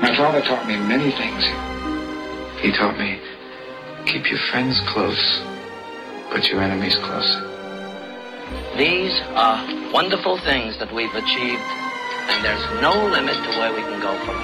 My father taught me many things. He taught me, keep your friends close, but your enemies closer. These are wonderful things that we've achieved, and there's no limit to where we can go from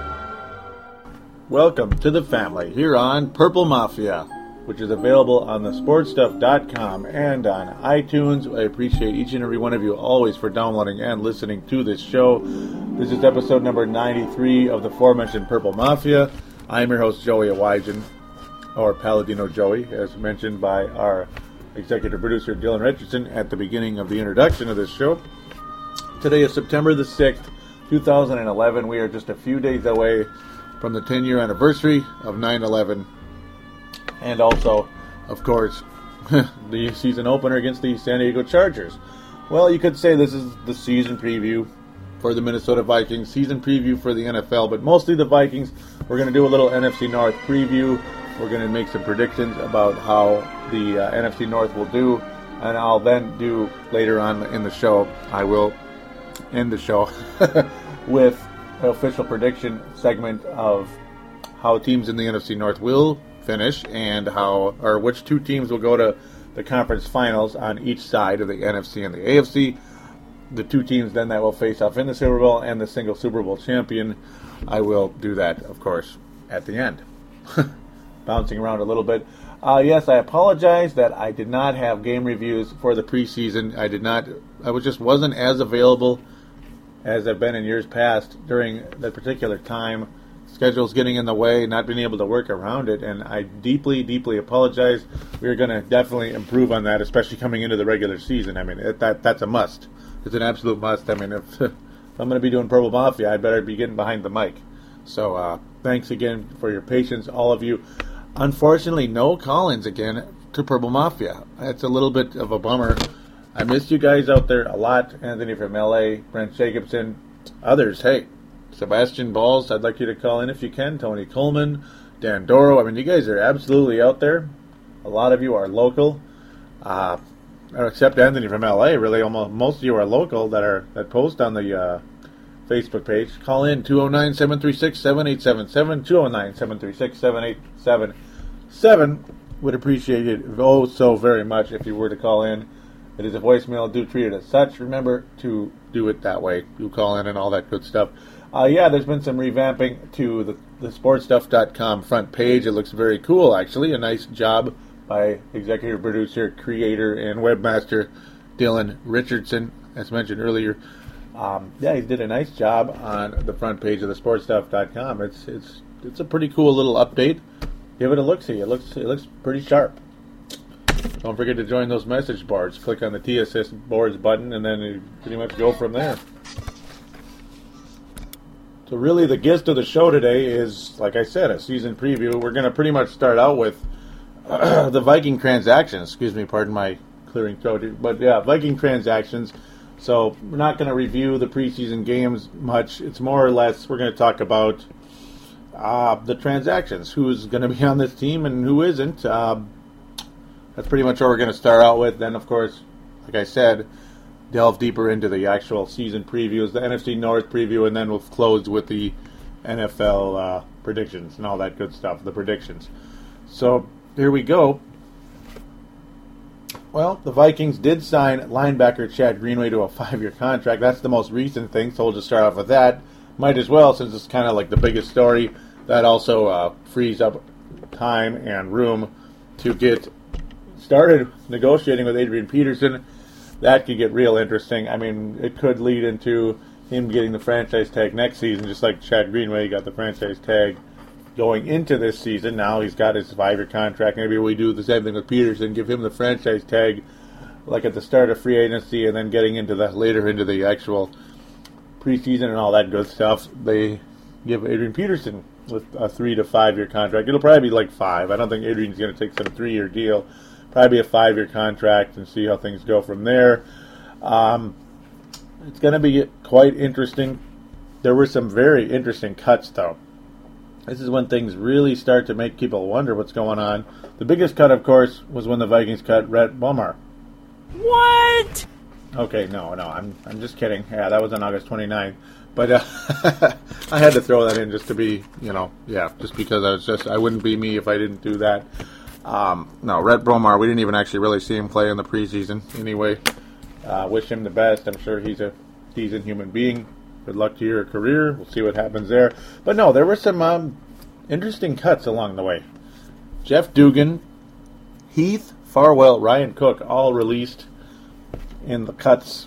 here. Welcome to the family here on Purple Mafia, which is available on thesportstuff.com and on iTunes. I appreciate each and every one of you always for downloading and listening to this show. This is episode number 93 of the aforementioned Purple Mafia. I'm your host, Joey Awijan, or Paladino Joey, as mentioned by our executive producer, Dylan Richardson, at the beginning of the introduction of this show. Today is September the 6th, 2011. We are just a few days away from the 10-year anniversary of 9/11, and also, of course, the season opener against the San Diego Chargers. Well, you could say this is the season preview for the Minnesota Vikings, season preview for the NFL, but mostly the Vikings. We're going to do a little NFC North preview. We're going to make some predictions about how the NFC North will do, and I'll then do later on in the show, I will end the show with official prediction segment of how teams in the NFC North will finish and how, or which two teams will go to the conference finals on each side of the NFC and the AFC. The two teams then that will face off in the Super Bowl and the single Super Bowl champion. I will do that, of course, at the end. Bouncing around a little bit. Yes, I apologize that I did not have game reviews for the preseason. I just wasn't as available as I've been in years past during that particular time. Schedule's getting in the way, not being able to work around it, and I deeply, deeply apologize. We're going to definitely improve on that, especially coming into the regular season. I mean, that's a must. It's an absolute must. I mean, if I'm going to be doing Purple Mafia, I'd better be getting behind the mic. So thanks again for your patience, all of you. Unfortunately, no call-ins again to Purple Mafia. That's a little bit of a bummer. I missed you guys out there a lot. Anthony from LA, Brent Jacobson, others. Hey, Sebastian Balls, I'd like you to call in if you can. Tony Coleman, Dan Doro. I mean, you guys are absolutely out there. A lot of you are local, except Anthony from LA. Really, almost most of you are local that post on the Facebook page. Call in 209-736-7877. 209-736-7877. Would appreciate it so very much if you were to call in. It is a voicemail. Do treat it as such. Remember to do it that way. You call in and all that good stuff. There's been some revamping to the sportstuff.com front page. It looks very cool, actually. A nice job by executive producer, creator, and webmaster Dylan Richardson, as mentioned earlier. He did a nice job on the front page of the sportstuff.com. It's a pretty cool little update. Give it a look-see. It looks pretty sharp. Don't forget to join those message boards. Click on the TSS boards button, and then you pretty much go from there. So really the gist of the show today is, like I said, a season preview. We're going to pretty much start out with the Viking transactions. Excuse me, pardon my clearing throat. But yeah, Viking transactions. So we're not going to review the preseason games much. It's more or less we're going to talk about the transactions. Who's going to be on this team and who isn't. That's pretty much what we're going to start out with. Then, of course, like I said, delve deeper into the actual season previews, the NFC North preview, and then we'll close with the NFL predictions and all that good stuff, the predictions. So, here we go. Well, the Vikings did sign linebacker Chad Greenway to a 5-year contract. That's the most recent thing, so we'll just start off with that. Might as well, since it's kind of like the biggest story. That also frees up time and room to get started negotiating with Adrian Peterson. That could get real interesting. I mean, it could lead into him getting the franchise tag next season, just like Chad Greenway got the franchise tag going into this season. Now he's got his 5-year contract. Maybe we do the same thing with Peterson, give him the franchise tag like at the start of free agency, and then getting into the later into the actual preseason and all that good stuff, they give Adrian Peterson with a 3 to 5 year contract. It'll probably be like 5. I don't think Adrian's going to take some 3-year deal. Probably a 5-year contract and see how things go from there. It's going to be quite interesting. There were some very interesting cuts, though. This is when things really start to make people wonder what's going on. The biggest cut, of course, was when the Vikings cut Rhett Bomar. What? Okay, no, I'm just kidding. Yeah, that was on August 29th. But I had to throw that in just to be, just because I wouldn't be me if I didn't do that. Rhett Bomar, we didn't even actually really see him play in the preseason anyway. Wish him the best. I'm sure he's a decent human being. Good luck to your career. We'll see what happens there. But no, there were some interesting cuts along the way. Jeff Dugan, Heath Farwell, Ryan Cook, all released in the cuts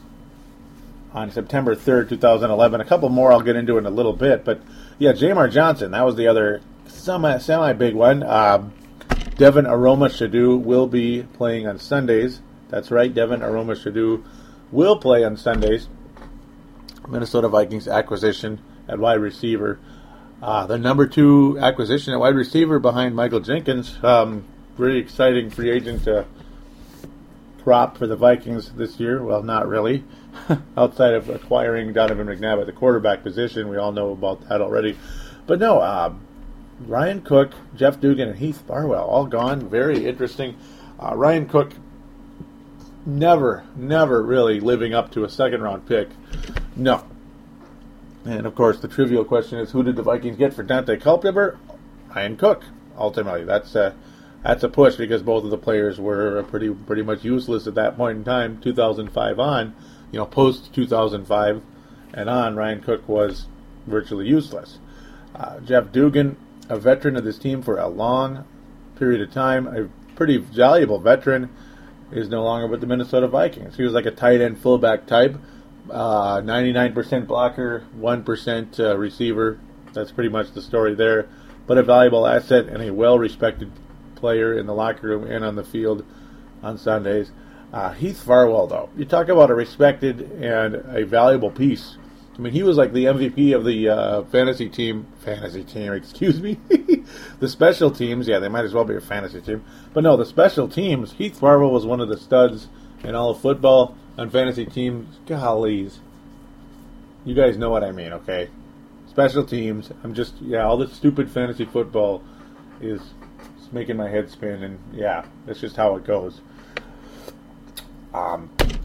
on September 3rd, 2011. A couple more I'll get into in a little bit. But, yeah, Jamar Johnson, that was the other semi-big one. Devin Aromashodu will be playing on Sundays. That's right, Devin Aromashodu will play on Sundays. Minnesota Vikings acquisition at wide receiver. The number 2 acquisition at wide receiver behind Michael Jenkins. Very exciting free agent prop for the Vikings this year. Well, not really. Outside of acquiring Donovan McNabb at the quarterback position. We all know about that already. But no, Ryan Cook, Jeff Dugan, and Heath Farwell all gone. Very interesting. Ryan Cook never really living up to a second-round pick. No. And, of course, the trivial question is, who did the Vikings get for Dante Culpepper? Ryan Cook, ultimately. That's a push because both of the players were pretty much useless at that point in time, 2005 on. Post-2005 and on, Ryan Cook was virtually useless. Jeff Dugan, a veteran of this team for a long period of time, a pretty valuable veteran, is no longer with the Minnesota Vikings. He was like a tight end fullback type, 99% blocker, 1% receiver. That's pretty much the story there. But a valuable asset and a well-respected player in the locker room and on the field on Sundays. Heath Farwell, though, you talk about a respected and a valuable piece. I mean, he was like the MVP of the fantasy team, excuse me. The special teams, yeah, they might as well be a fantasy team. But no, the special teams, Heath Farwell was one of the studs in all of football on fantasy teams. Gollies. You guys know what I mean, okay? Special teams, all this stupid fantasy football is making my head spin, and yeah, that's just how it goes.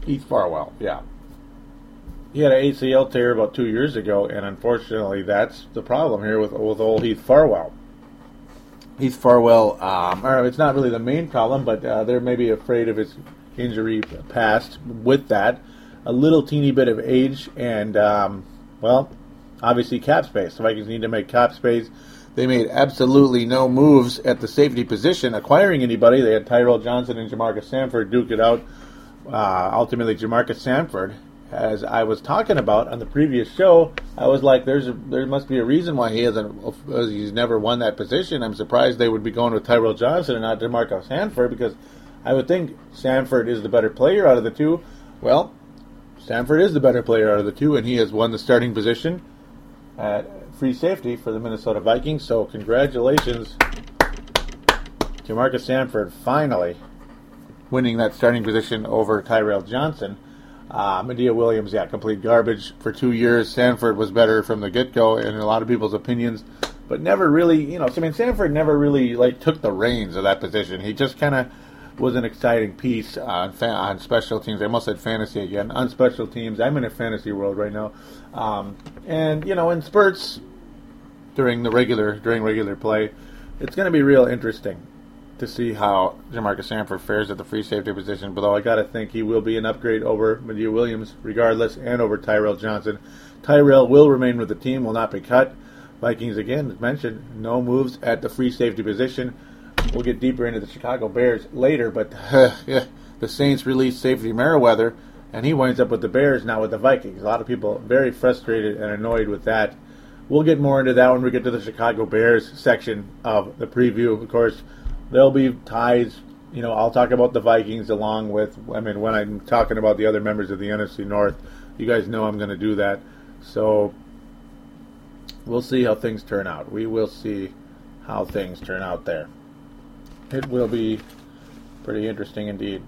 Heath Farwell, yeah. He had an ACL tear about 2 years ago, and unfortunately that's the problem here with old Heath Farwell. Heath Farwell, it's not really the main problem, but they're maybe afraid of his injury past with that. A little teeny bit of age and, obviously cap space. The Vikings need to make cap space. They made absolutely no moves at the safety position, acquiring anybody. They had Tyrell Johnson and Jamarca Sanford duke it out. Ultimately, Jamarca Sanford, as I was talking about on the previous show, I was like, there must be a reason why he's never won that position. I'm surprised they would be going with Tyrell Johnson and not DeMarcus Sanford, because I would think Sanford is the better player out of the two. Well, Sanford is the better player out of the two, and he has won the starting position at free safety for the Minnesota Vikings. So congratulations to DeMarcus Sanford finally winning that starting position over Tyrell Johnson. Medea Williams, complete garbage for 2 years. Sanford was better from the get-go in a lot of people's opinions, but never really, Sanford never really, took the reins of that position. He just kind of was an exciting piece on special teams. I almost said fantasy again. On special teams, I'm in a fantasy world right now. In spurts during regular play, it's going to be real interesting to see how Jamarca Sanford fares at the free safety position, although I got to think he will be an upgrade over Medea Williams regardless, and over Tyrell Johnson. Tyrell will remain with the team, will not be cut. Vikings, again, as mentioned, no moves at the free safety position. We'll get deeper into the Chicago Bears later, but the Saints released safety Merriweather, and he winds up with the Bears, not with the Vikings. A lot of people very frustrated and annoyed with that. We'll get more into that when we get to the Chicago Bears section of the preview. Of course, there'll be ties. You know, I'll talk about the Vikings along with, I mean, when I'm talking about the other members of the NFC North, you guys know I'm going to do that. So we'll see how things turn out. We will see how things turn out there. It will be pretty interesting indeed.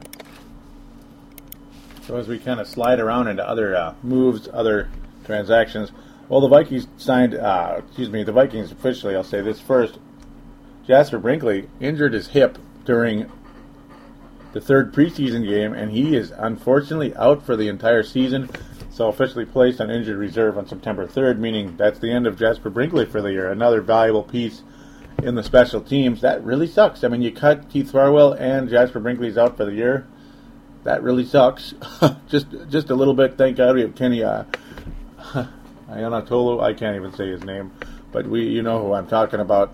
So as we kind of slide around into other moves, other transactions, well, the Vikings signed, the Vikings officially, I'll say this first, Jasper Brinkley injured his hip during the third preseason game, and he is unfortunately out for the entire season, so officially placed on injured reserve on September 3rd, meaning that's the end of Jasper Brinkley for the year, another valuable piece in the special teams. That really sucks. I mean, you cut Heath Farwell and Jasper Brinkley's out for the year. That really sucks. just a little bit, thank God we have Kenny Ionatolu, I can't even say his name, but you know who I'm talking about,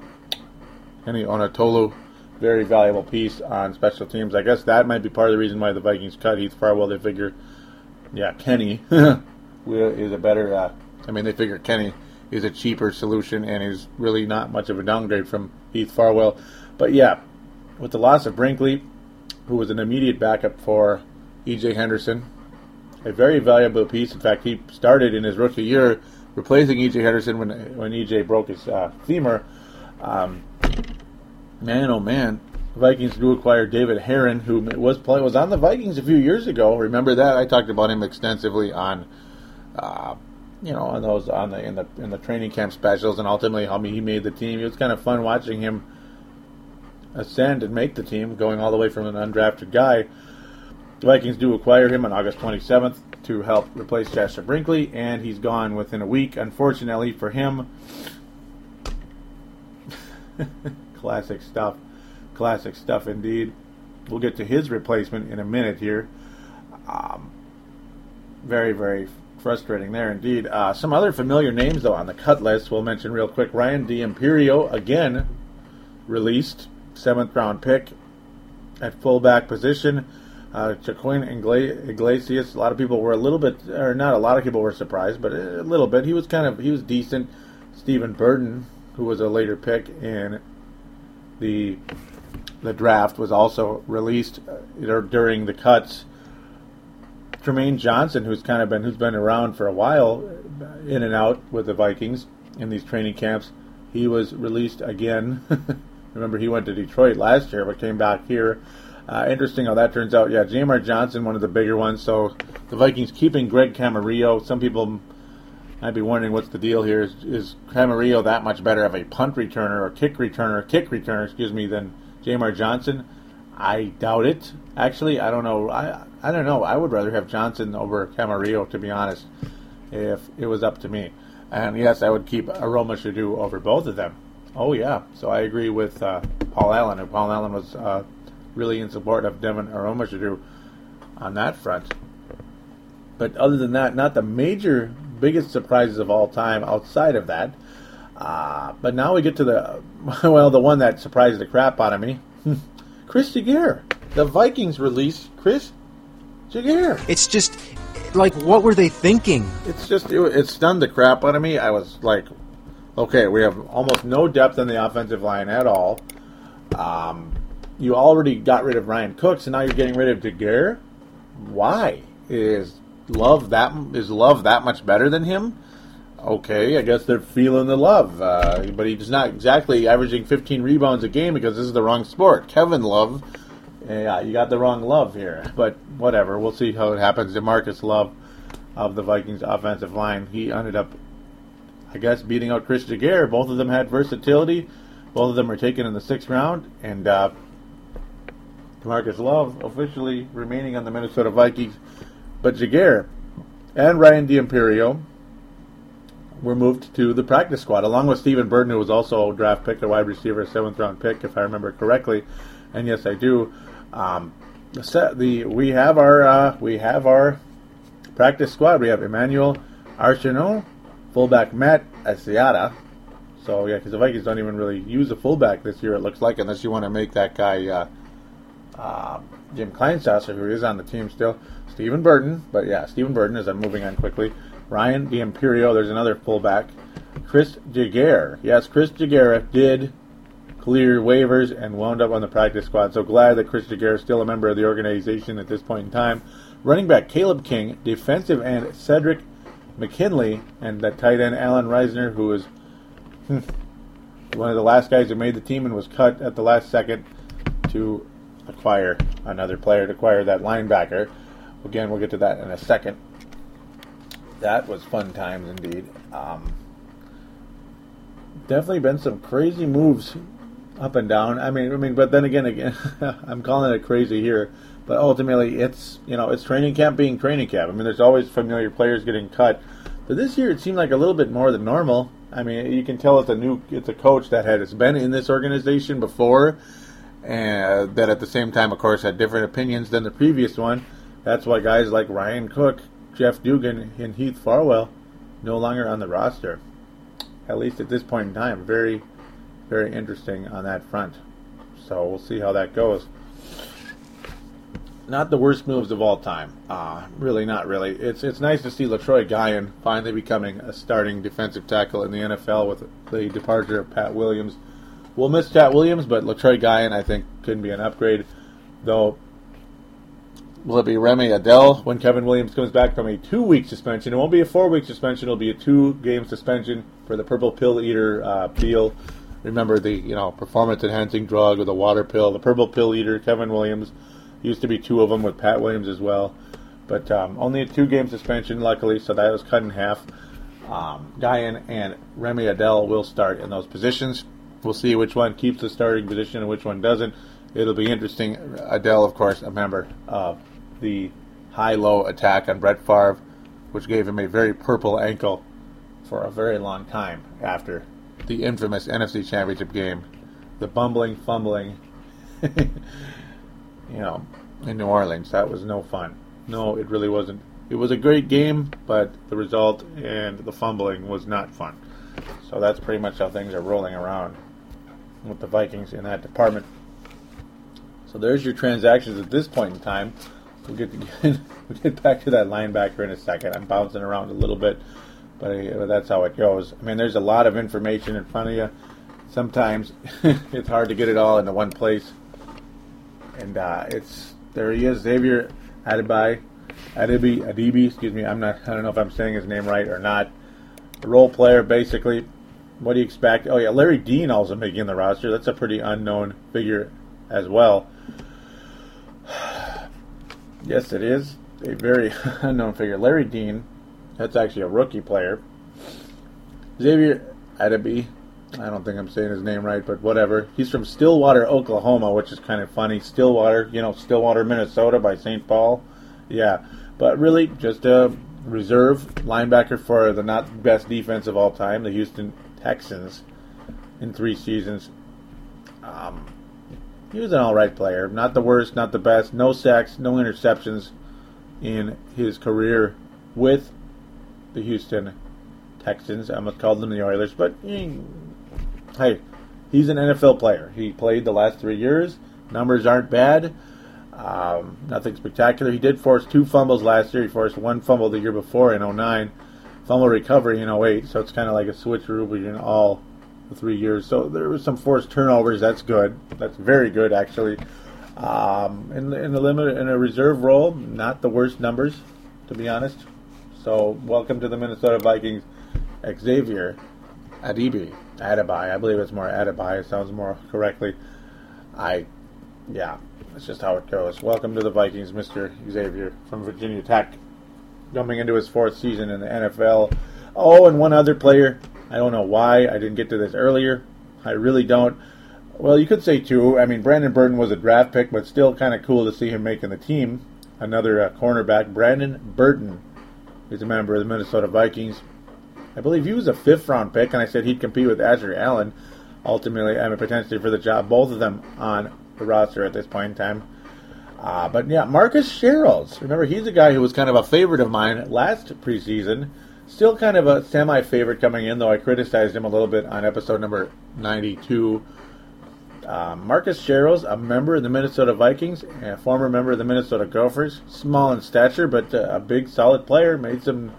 Kenny Ionatolu. Very valuable piece on special teams. I guess that might be part of the reason why the Vikings cut Heath Farwell. They figure, Kenny is a better, they figure Kenny is a cheaper solution and is really not much of a downgrade from Heath Farwell. But yeah, with the loss of Brinkley, who was an immediate backup for EJ Henderson, a very valuable piece. In fact, he started in his rookie year replacing EJ Henderson when EJ broke his femur. Man, oh man, the Vikings do acquire David Herron, who was on the Vikings a few years ago. Remember that? I talked about him extensively on, in the training camp specials, and ultimately how he made the team. It was kind of fun watching him ascend and make the team, going all the way from an undrafted guy. The Vikings do acquire him on August 27th to help replace Jasper Brinkley, and he's gone within a week. Unfortunately for him. Classic stuff indeed. We'll get to his replacement in a minute here. Very, very frustrating there indeed. Some other familiar names though on the cut list we'll mention real quick. Ryan D'Imperio, again released, 7th round pick at fullback position. Chacoin Iglesias. A lot of people were surprised, but a little bit. He was decent. Stephen Burden, who was a later pick in the draft, was also released during the cuts. Tremaine Johnson, who's been around for a while, in and out with the Vikings in these training camps, he was released again. Remember, he went to Detroit last year but came back here. Interesting how that turns out. Yeah, Jamar Johnson, one of the bigger ones. So the Vikings keeping Greg Camarillo. Some people I'd be wondering what's the deal here. Is Camarillo that much better of a punt returner or kick returner, than Jamar Johnson? I doubt it. Actually, I don't know. I don't know. I would rather have Johnson over Camarillo, to be honest, if it was up to me. And yes, I would keep Aromashodu over both of them. Oh yeah. So I agree with Paul Allen. And Paul Allen was really in support of Devin Aromashodu on that front. But other than that, not the major biggest surprises of all time outside of that. But now we get to the one that surprised the crap out of me. Chris Degeare. The Vikings released Chris Degeare. It's just, like, what were they thinking? It stunned the crap out of me. I was like, okay, we have almost no depth on the offensive line at all. You already got rid of Ryan Cook, so now you're getting rid of Degeare? Why? Is Love that much better than him? Okay, I guess they're feeling the love. But he's not exactly averaging 15 rebounds a game because this is the wrong sport. Kevin Love, yeah, you got the wrong Love here. But whatever, we'll see how it happens. DeMarcus Love of the Vikings offensive line, he ended up, I guess, beating out Chris Degeare. Both of them had versatility. Both of them were taken in the 6th round. And DeMarcus Love officially remaining on the Minnesota Vikings. But Degeare and Ryan D'Imperio were moved to the practice squad, along with Stephen Burden, who was also a draft pick, a wide receiver, 7th-round pick, if I remember correctly. And yes, I do. We have our practice squad. We have Emmanuel Arsenault, fullback Matt Asiata. So yeah, because the Vikings don't even really use a fullback this year, it looks like, unless you want to make that guy Jim Kleinsasser, who is on the team still. Stephen Burden, as I'm moving on quickly. Ryan D'Imperio, there's another fullback. Chris Degeare. Yes, Chris Degeare did clear waivers and wound up on the practice squad. So glad that Chris Degeare is still a member of the organization at this point in time. Running back Caleb King, defensive end Cedric McKinley, and that tight end Alan Reisner, who was one of the last guys who made the team and was cut at the last second to acquire another player, to acquire that linebacker. Again, we'll get to that in a second. That was fun times indeed. Definitely been some crazy moves up and down. I mean, but then again, I'm calling it crazy here. But ultimately, it's training camp being training camp. I mean, there's always familiar players getting cut. But this year, it seemed like a little bit more than normal. I mean, you can tell it's a coach that has been in this organization before, and that at the same time, of course, had different opinions than the previous one. That's why guys like Ryan Cook, Jeff Dugan, and Heath Farwell no longer on the roster. At least at this point in time. Very, very interesting on that front. So we'll see how that goes. Not the worst moves of all time. Really not really. It's nice to see Letroy Guion finally becoming a starting defensive tackle in the NFL with the departure of Pat Williams. We'll miss Pat Williams, but Letroy Guion, I think, could be an upgrade. Though, will it be Remy Adele when Kevin Williams comes back from a 2-week suspension? It won't be a 4-week suspension. It'll be a 2-game suspension for the purple pill eater deal. Remember the performance-enhancing drug or the water pill. The purple pill eater, Kevin Williams. Used to be two of them with Pat Williams as well. But only a 2-game suspension, luckily, so that was cut in half. Guion and Remy Adele will start in those positions. We'll see which one keeps the starting position and which one doesn't. It'll be interesting. Adele, of course, a member of the high-low attack on Brett Favre, which gave him a very purple ankle for a very long time after the infamous NFC Championship game. The bumbling, fumbling, in New Orleans. That was no fun. No, it really wasn't. It was a great game, but the result and the fumbling was not fun. So that's pretty much how things are rolling around with the Vikings in that department. So there's your transactions at this point in time. We'll get back to that linebacker in a second. I'm bouncing around a little bit, but that's how it goes. I mean, there's a lot of information in front of you. Sometimes it's hard to get it all into one place. And there he is, Xavier Adibi. Excuse me. I don't know if I'm saying his name right or not. A role player, basically. What do you expect? Oh yeah, Larry Dean also making the roster. That's a pretty unknown figure as well. Yes, it is a very unknown figure. Larry Dean. That's actually a rookie player. Xavier Adibi. I don't think I'm saying his name right, but whatever. He's from Stillwater, Oklahoma, which is kind of funny. Stillwater, Stillwater, Minnesota by St. Paul. Yeah, but really just a reserve linebacker for the not best defense of all time, the Houston Texans, in 3 seasons. He was an all right player. Not the worst, not the best. No sacks, no interceptions in his career with the Houston Texans. I almost called them the Oilers, but... Hey, he's an NFL player. He played the last 3 years. Numbers aren't bad. Nothing spectacular. He did force 2 fumbles last year. He forced 1 fumble the year before in 2009. Fumble recovery in 2008. So it's kind of like a switcheroo between all the 3 years. So there was some forced turnovers. That's good. That's very good, actually. In a reserve role, not the worst numbers, to be honest. So welcome to the Minnesota Vikings, Xavier Adibi. Adibi, I believe it's more Adibi. It sounds more correctly. That's just how it goes. Welcome to the Vikings, Mr. Xavier from Virginia Tech, coming into his 4th season in the NFL. Oh, and one other player. I don't know why I didn't get to this earlier. I really don't. Well, you could say 2. I mean, Brandon Burton was a draft pick, but still kind of cool to see him making the team. Another cornerback, Brandon Burton, is a member of the Minnesota Vikings. I believe he was a 5th-round pick, and I said he'd compete with Azure Allen, ultimately, potentially for the job. Both of them on the roster at this point in time. Marcus Sherrills. Remember, he's a guy who was kind of a favorite of mine last preseason. Still kind of a semi-favorite coming in, though I criticized him a little bit on episode number 92. Marcus Sherrills, a member of the Minnesota Vikings, a former member of the Minnesota Gophers. Small in stature, but a big, solid player. Made some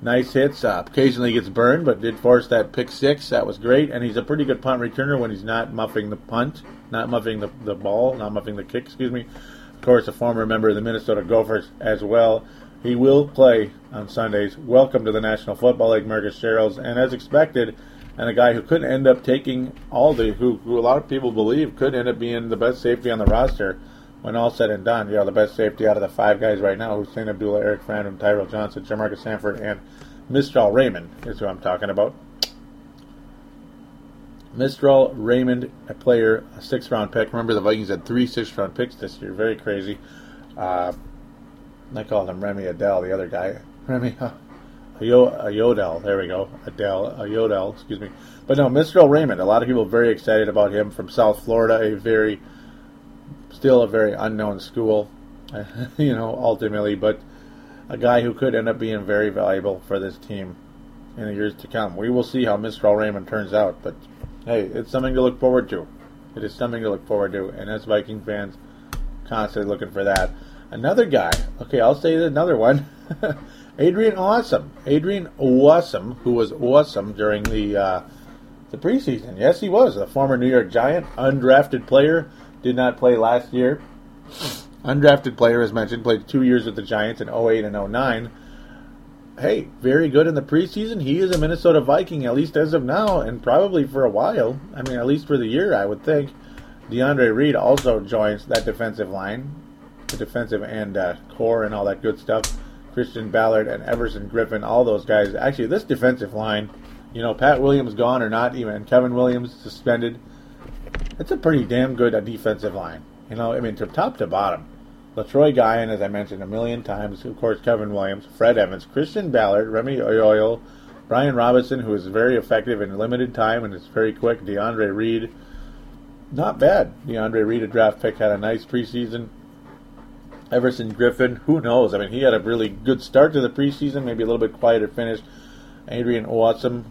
Nice hits. Occasionally gets burned, but did force that pick six. That was great. And he's a pretty good punt returner when he's not muffing the punt, not muffing the ball, not muffing the kick, excuse me. Of course, a former member of the Minnesota Gophers as well. He will play on Sundays. Welcome to the National Football League, Marcus Sherrills. And as expected, and a guy who could end up taking all the, who a lot of people believe could end up being the best safety on the roster when all said and done. You know, the best safety out of the five guys right now, Hussein Abdullah, Eric Frandum, Tyrell Johnson, Jamarca Sanford, and Mistral Raymond is who I'm talking about. Mistral Raymond, a player, a sixth-round pick. Remember, the Vikings had 3 sixth-round picks this year. Very crazy. I called him Remy Adele, the other guy. Remy Ayodel. There we go. Ayodel, excuse me. But no, Mistral Raymond. A lot of people very excited about him from South Florida, still a very unknown school, you know, ultimately. But a guy who could end up being very valuable for this team in the years to come. We will see how Mistral Raymond turns out. But, hey, it's something to look forward to. It is something to look forward to. And as Viking fans, constantly looking for that. Another guy. Okay, I'll say another one. Adrian Awesome, who was awesome during the preseason. Yes, he was. A former New York Giant, undrafted player, did not play last year. Undrafted player, as mentioned, played 2 years with the Giants in 2008 and 2009. Hey, very good in the preseason. He is a Minnesota Viking, at least as of now, and probably for a while. I mean, at least for the year, I would think. D'Aundre Reed also joins that defensive line, the defensive and core and all that good stuff. Christian Ballard and Everson Griffin, all those guys. Actually, this defensive line, you know, Pat Williams gone or not even, Kevin Williams suspended. It's a pretty damn good defensive line. You know, I mean, from top to bottom. Letroy Guion, as I mentioned a million times, of course, Kevin Williams, Fred Evans, Christian Ballard, Remy Adele, Brian Robinson, who is very effective in limited time and is very quick, D'Aundre Reed. Not bad. D'Aundre Reed, a draft pick, had a nice preseason. Everson Griffin, who knows? I mean, he had a really good start to the preseason, maybe a little bit quieter finish. Adrian Awesome.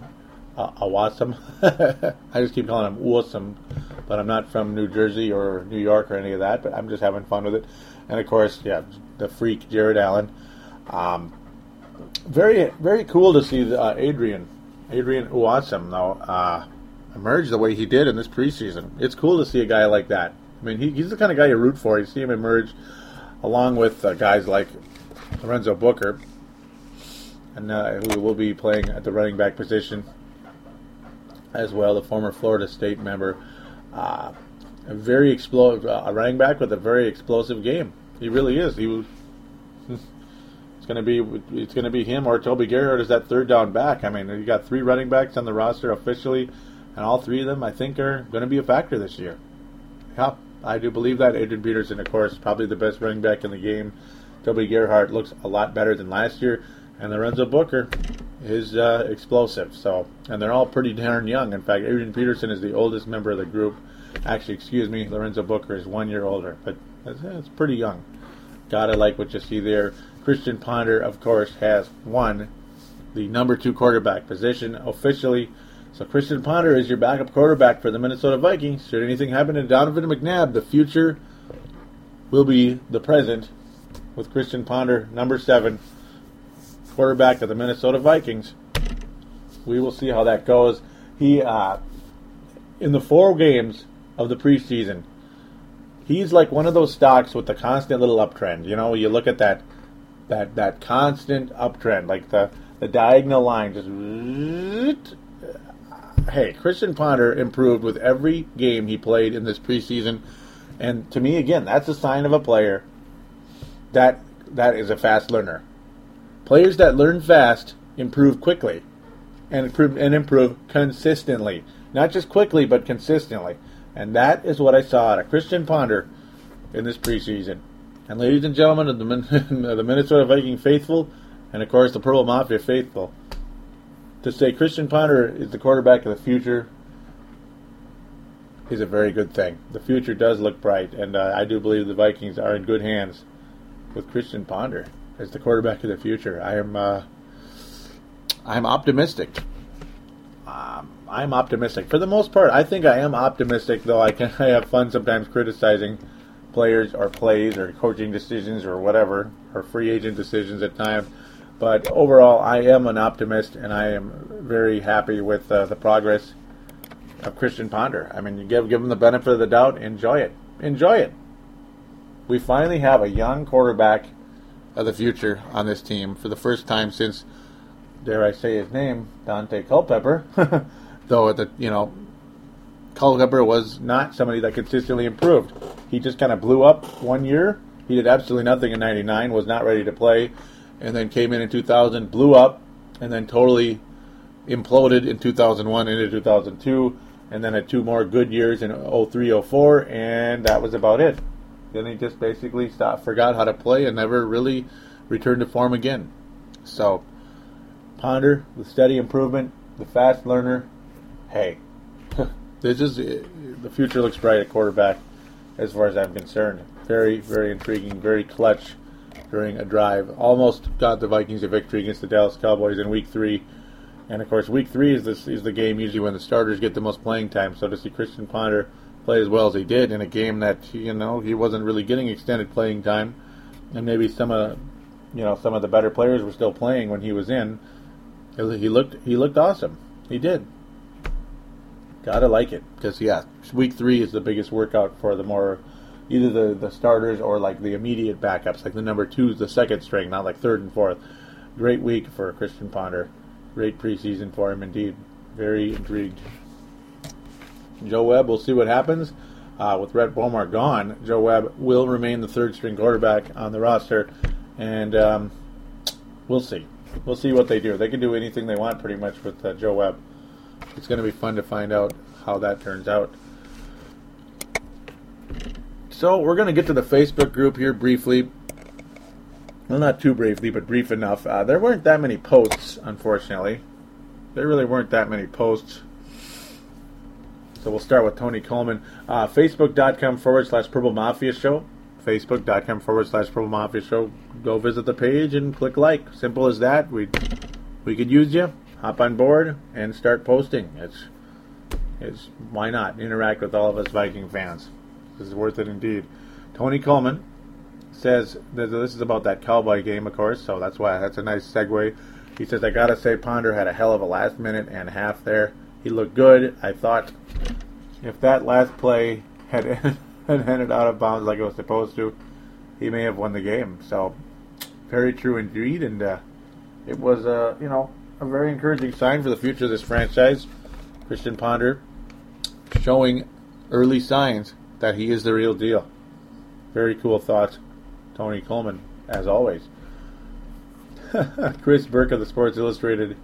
I just keep calling him Awesome, but I'm not from New Jersey or New York or any of that, but I'm just having fun with it. And, of course, yeah, the freak, Jared Allen. Very, very cool to see Adrian Awesome, though, emerge the way he did in this preseason. It's cool to see a guy like that. I mean, he's the kind of guy you root for. You see him emerge along with guys like Lorenzo Booker, and who will be playing at the running back position as well, the former Florida State member. A running back with a very explosive game. He really is. It's going to be him or Toby Gerhart as that third down back. I mean, you got 3 running backs on the roster officially, and all 3 of them I think are going to be a factor this year. Yeah. I do believe that. Adrian Peterson, of course, probably the best running back in the game. Toby Gerhart looks a lot better than last year. And Lorenzo Booker is explosive. So, and they're all pretty darn young. In fact, Adrian Peterson is the oldest member of the group. Actually, excuse me, Lorenzo Booker is 1 year older. But that's pretty young. Gotta like what you see there. Christian Ponder, of course, has won the number 2 quarterback position officially. So Christian Ponder is your backup quarterback for the Minnesota Vikings. Should anything happen to Donovan McNabb, the future will be the present with Christian Ponder, number 7, quarterback of the Minnesota Vikings. We will see how that goes. He, in the 4 games of the preseason, he's like one of those stocks with the constant little uptrend. You know, you look at that constant uptrend, like the diagonal line just... Hey, Christian Ponder improved with every game he played in this preseason. And to me, again, that's a sign of a player that is a fast learner. Players that learn fast improve quickly and improve consistently. Not just quickly, but consistently. And that is what I saw out of Christian Ponder in this preseason. And ladies and gentlemen of the Minnesota Viking faithful, and of course the Purple Mafia faithful, to say Christian Ponder is the quarterback of the future is a very good thing. The future does look bright, and I do believe the Vikings are in good hands with Christian Ponder as the quarterback of the future. I am optimistic. I'm optimistic. For the most part, I think I am optimistic, though I have fun sometimes criticizing players or plays or coaching decisions or whatever, or free agent decisions at times. But overall, I am an optimist, and I am very happy with the progress of Christian Ponder. I mean, you give him the benefit of the doubt. Enjoy it. Enjoy it. We finally have a young quarterback of the future on this team for the first time since, dare I say his name, Dante Culpepper. Though, at the Culpepper was not somebody that consistently improved. He just kind of blew up one year. He did absolutely nothing in 99, was not ready to play, and then came in 2000, blew up, and then totally imploded in 2001 into 2002, and then had two more good years in 03, 04, and that was about it. Then he just basically forgot how to play and never really returned to form again. So, Ponder, the steady improvement, the fast learner, hey, this is the future looks bright at quarterback as far as I'm concerned. Very, very intriguing, very clutch during a drive. Almost got the Vikings a victory against the Dallas Cowboys in Week 3. And, of course, Week 3 is the game usually when the starters get the most playing time. So to see Christian Ponder play as well as he did in a game that, he wasn't really getting extended playing time, and maybe some of the better players were still playing when he was in, he looked awesome. He did. Gotta like it, because, Week 3 is the biggest workout for the more... either the starters or like the immediate backups, like the number 2's the second string, not like third and fourth. Great week for Christian Ponder. Great preseason for him indeed. Very intrigued. Joe Webb, we'll see what happens. With Rhett Bomar gone, Joe Webb will remain the third string quarterback on the roster, and we'll see. We'll see what they do. They can do anything they want pretty much with Joe Webb. It's going to be fun to find out how that turns out. So we're going to get to the Facebook group here briefly. Well, not too briefly, but brief enough. There weren't that many posts, unfortunately. There really weren't that many posts. So we'll start with Tony Coleman. Facebook.com/Purple Mafia Show. Facebook.com/Purple Mafia Show. Go visit the page and click like. Simple as that. We could use you. Hop on board and start posting. It's why not? Interact with all of us Viking fans. This is worth it indeed. Tony Coleman says, this is about that Cowboy game, of course, so that's a nice segue. He says, I gotta say, Ponder had a hell of a last minute and a half there. He looked good. I thought if that last play had ended out of bounds like it was supposed to, he may have won the game. So, very true indeed, and it was, a very encouraging sign for the future of this franchise. Christian Ponder showing early signs that he is the real deal. Very cool thoughts, Tony Coleman, as always. Chris Burke of the Sports Illustrated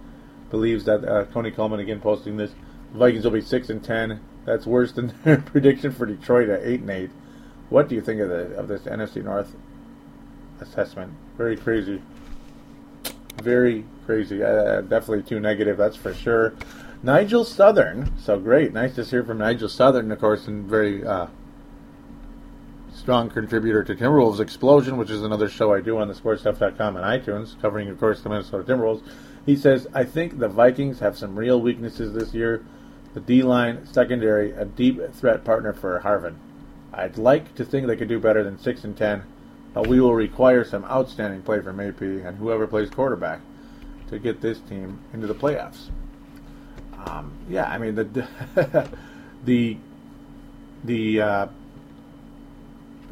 believes that Tony Coleman, again posting this, the Vikings will be 6-10. That's worse than their prediction for Detroit at 8-8. What do you think of this NFC North assessment? Very crazy. Very crazy. Definitely too negative, that's for sure. Nigel Southern, so great. Nice to hear from Nigel Southern, of course, and very strong contributor to Timberwolves Explosion, which is another show I do on the sportstuff.com and iTunes, covering, of course, the Minnesota Timberwolves. He says, I think the Vikings have some real weaknesses this year. The D-line, secondary, a deep threat partner for Harvin. I'd like to think they could do better than 6-10, but we will require some outstanding play from AP and whoever plays quarterback to get this team into the playoffs.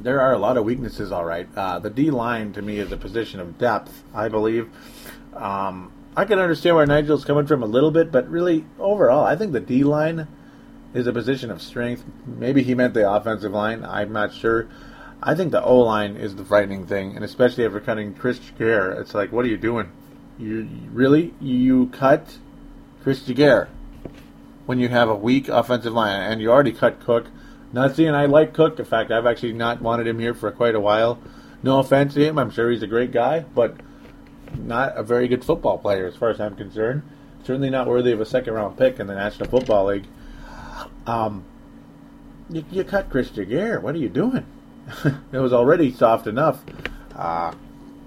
There are a lot of weaknesses, all right. The D-line, to me, is a position of depth, I believe. I can understand where Nigel's coming from a little bit, but really, overall, I think the D-line is a position of strength. Maybe he meant the offensive line. I'm not sure. I think the O-line is the frightening thing, and especially after cutting Chris Degeare, it's like, what are you doing? You cut Chris Degeare when you have a weak offensive line, and you already cut Cook. Not seeing I like Cook. In fact, I've actually not wanted him here for quite a while. No offense to him. I'm sure he's a great guy, but not a very good football player as far as I'm concerned. Certainly not worthy of a second-round pick in the National Football League. You cut Chris Degeare. What are you doing? It was already soft enough.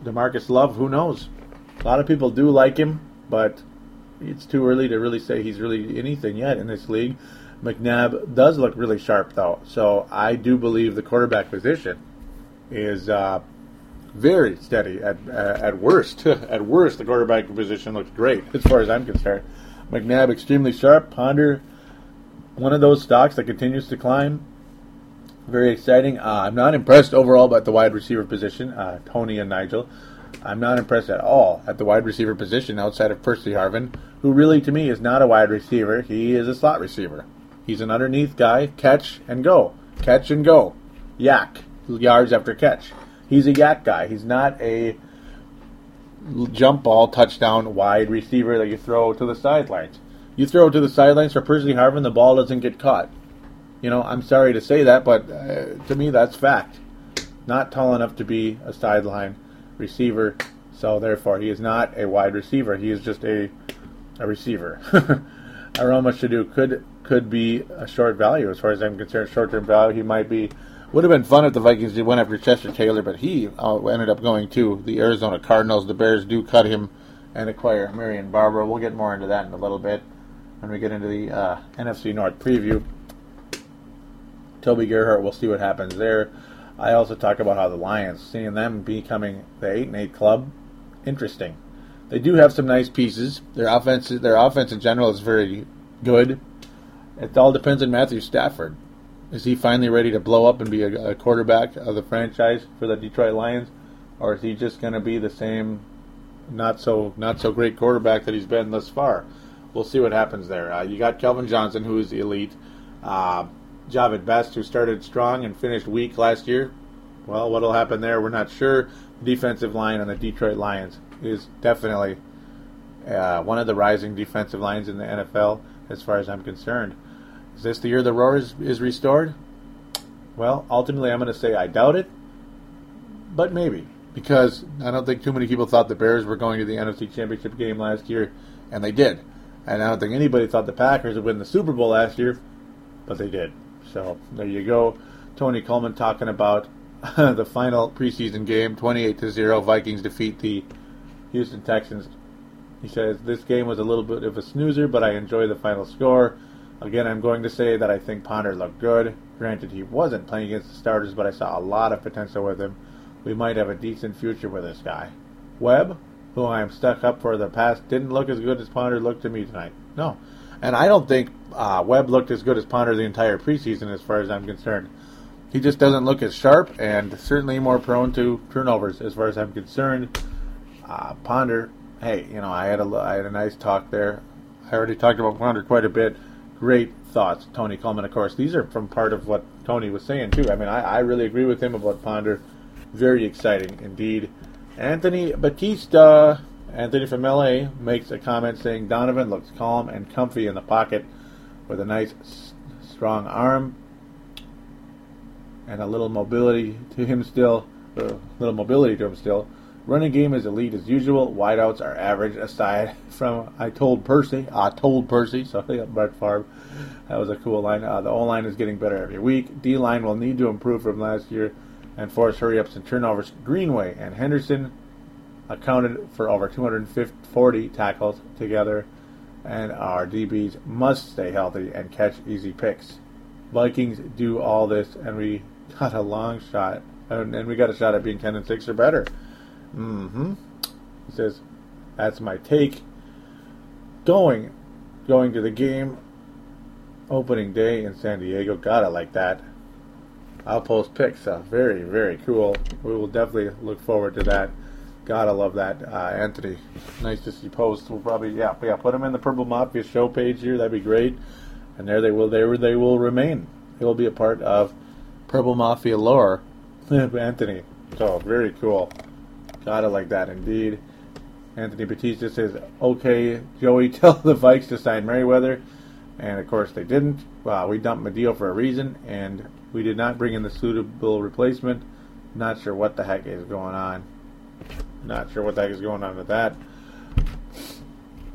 DeMarcus Love, who knows? A lot of people do like him, but it's too early to really say he's really anything yet in this league. McNabb does look really sharp, though. So I do believe the quarterback position is very steady at worst. At worst, the quarterback position looks great as far as I'm concerned. McNabb extremely sharp. Ponder, one of those stocks that continues to climb. Very exciting. I'm not impressed overall by the wide receiver position, Tony and Nigel. I'm not impressed at all at the wide receiver position outside of Percy Harvin, who really to me is not a wide receiver. He is a slot receiver. He's an underneath guy. Catch and go. Catch and go. Yak. Yards after catch. He's a yak guy. He's not a jump ball, touchdown, wide receiver that you throw to the sidelines. You throw to the sidelines for Percy Harvin, the ball doesn't get caught. You know, I'm sorry to say that, but to me that's fact. Not tall enough to be a sideline receiver, so therefore he is not a wide receiver. He is just a receiver. Aromashodu could be a short value as far as I'm concerned. Short-term value, he might be. Would have been fun if the Vikings did went after Chester Taylor, but he ended up going to the Arizona Cardinals. The Bears do cut him and acquire Marion Barber. We'll get more into that in a little bit when we get into the NFC North preview. Toby Gerhart, we'll see what happens there. I also talk about how the Lions, seeing them becoming the 8-8 club, interesting. They do have some nice pieces. Their offense in general is very good. It all depends on Matthew Stafford. Is he finally ready to blow up and be a quarterback of the franchise for the Detroit Lions, or is he just going to be the same not so great quarterback that he's been thus far? We'll see what happens there. You got Kelvin Johnson, who is elite. Javid Best, who started strong and finished weak last year. Well, what'll happen there, we're not sure. The defensive line on the Detroit Lions is definitely one of the rising defensive lines in the NFL as far as I'm concerned. Is this the year the Roar is restored? Well, ultimately I'm going to say I doubt it, but maybe, because I don't think too many people thought the Bears were going to the NFC Championship game last year, and they did. And I don't think anybody thought the Packers would win the Super Bowl last year, but they did. So there you go. Tony Coleman talking about the final preseason game, 28-0, Vikings defeat the Houston Texans. He says, this game was a little bit of a snoozer, but I enjoy the final score. Again, I'm going to say that I think Ponder looked good. Granted, he wasn't playing against the starters, but I saw a lot of potential with him. We might have a decent future with this guy. Webb, who I am stuck up for the past, didn't look as good as Ponder looked to me tonight. No. And I don't think Webb looked as good as Ponder the entire preseason as far as I'm concerned. He just doesn't look as sharp and certainly more prone to turnovers as far as I'm concerned. Ponder, hey, you know, I had a nice talk there. I already talked about Ponder quite a bit. Great thoughts, Tony Coleman, of course. These are from part of what Tony was saying, too. I mean, I really agree with him about Ponder. Very exciting, indeed. Anthony Batista, Anthony from L.A., makes a comment saying, Donovan looks calm and comfy in the pocket with a nice, strong arm and a little mobility to him still. Running game is elite as usual. Wideouts are average aside from I told Percy. Sorry, Brett Favre. That was a cool line. The O-line is getting better every week. D-line will need to improve from last year and force hurry-ups and turnovers. Greenway and Henderson accounted for over 240 tackles together, and our DBs must stay healthy and catch easy picks. Vikings do all this, and we got a long shot, and we got a shot at being 10-6 or better. He says, that's my take. Going to the game, opening day in San Diego. Gotta like that. I'll post pics. Very, very cool. We will definitely look forward to that. Gotta love that, Anthony. Nice to see posts. We'll probably, put them in the Purple Mafia show page here. That'd be great. And there they will remain. They will be a part of Purple Mafia lore. Anthony. So, very cool. Got it like that, indeed. Anthony Batista says, okay, Joey, tell the Vikes to sign Merriweather. And, of course, they didn't. We dumped Medeo for a reason, and we did not bring in the suitable replacement. Not sure what the heck is going on. Not sure what the heck is going on with that.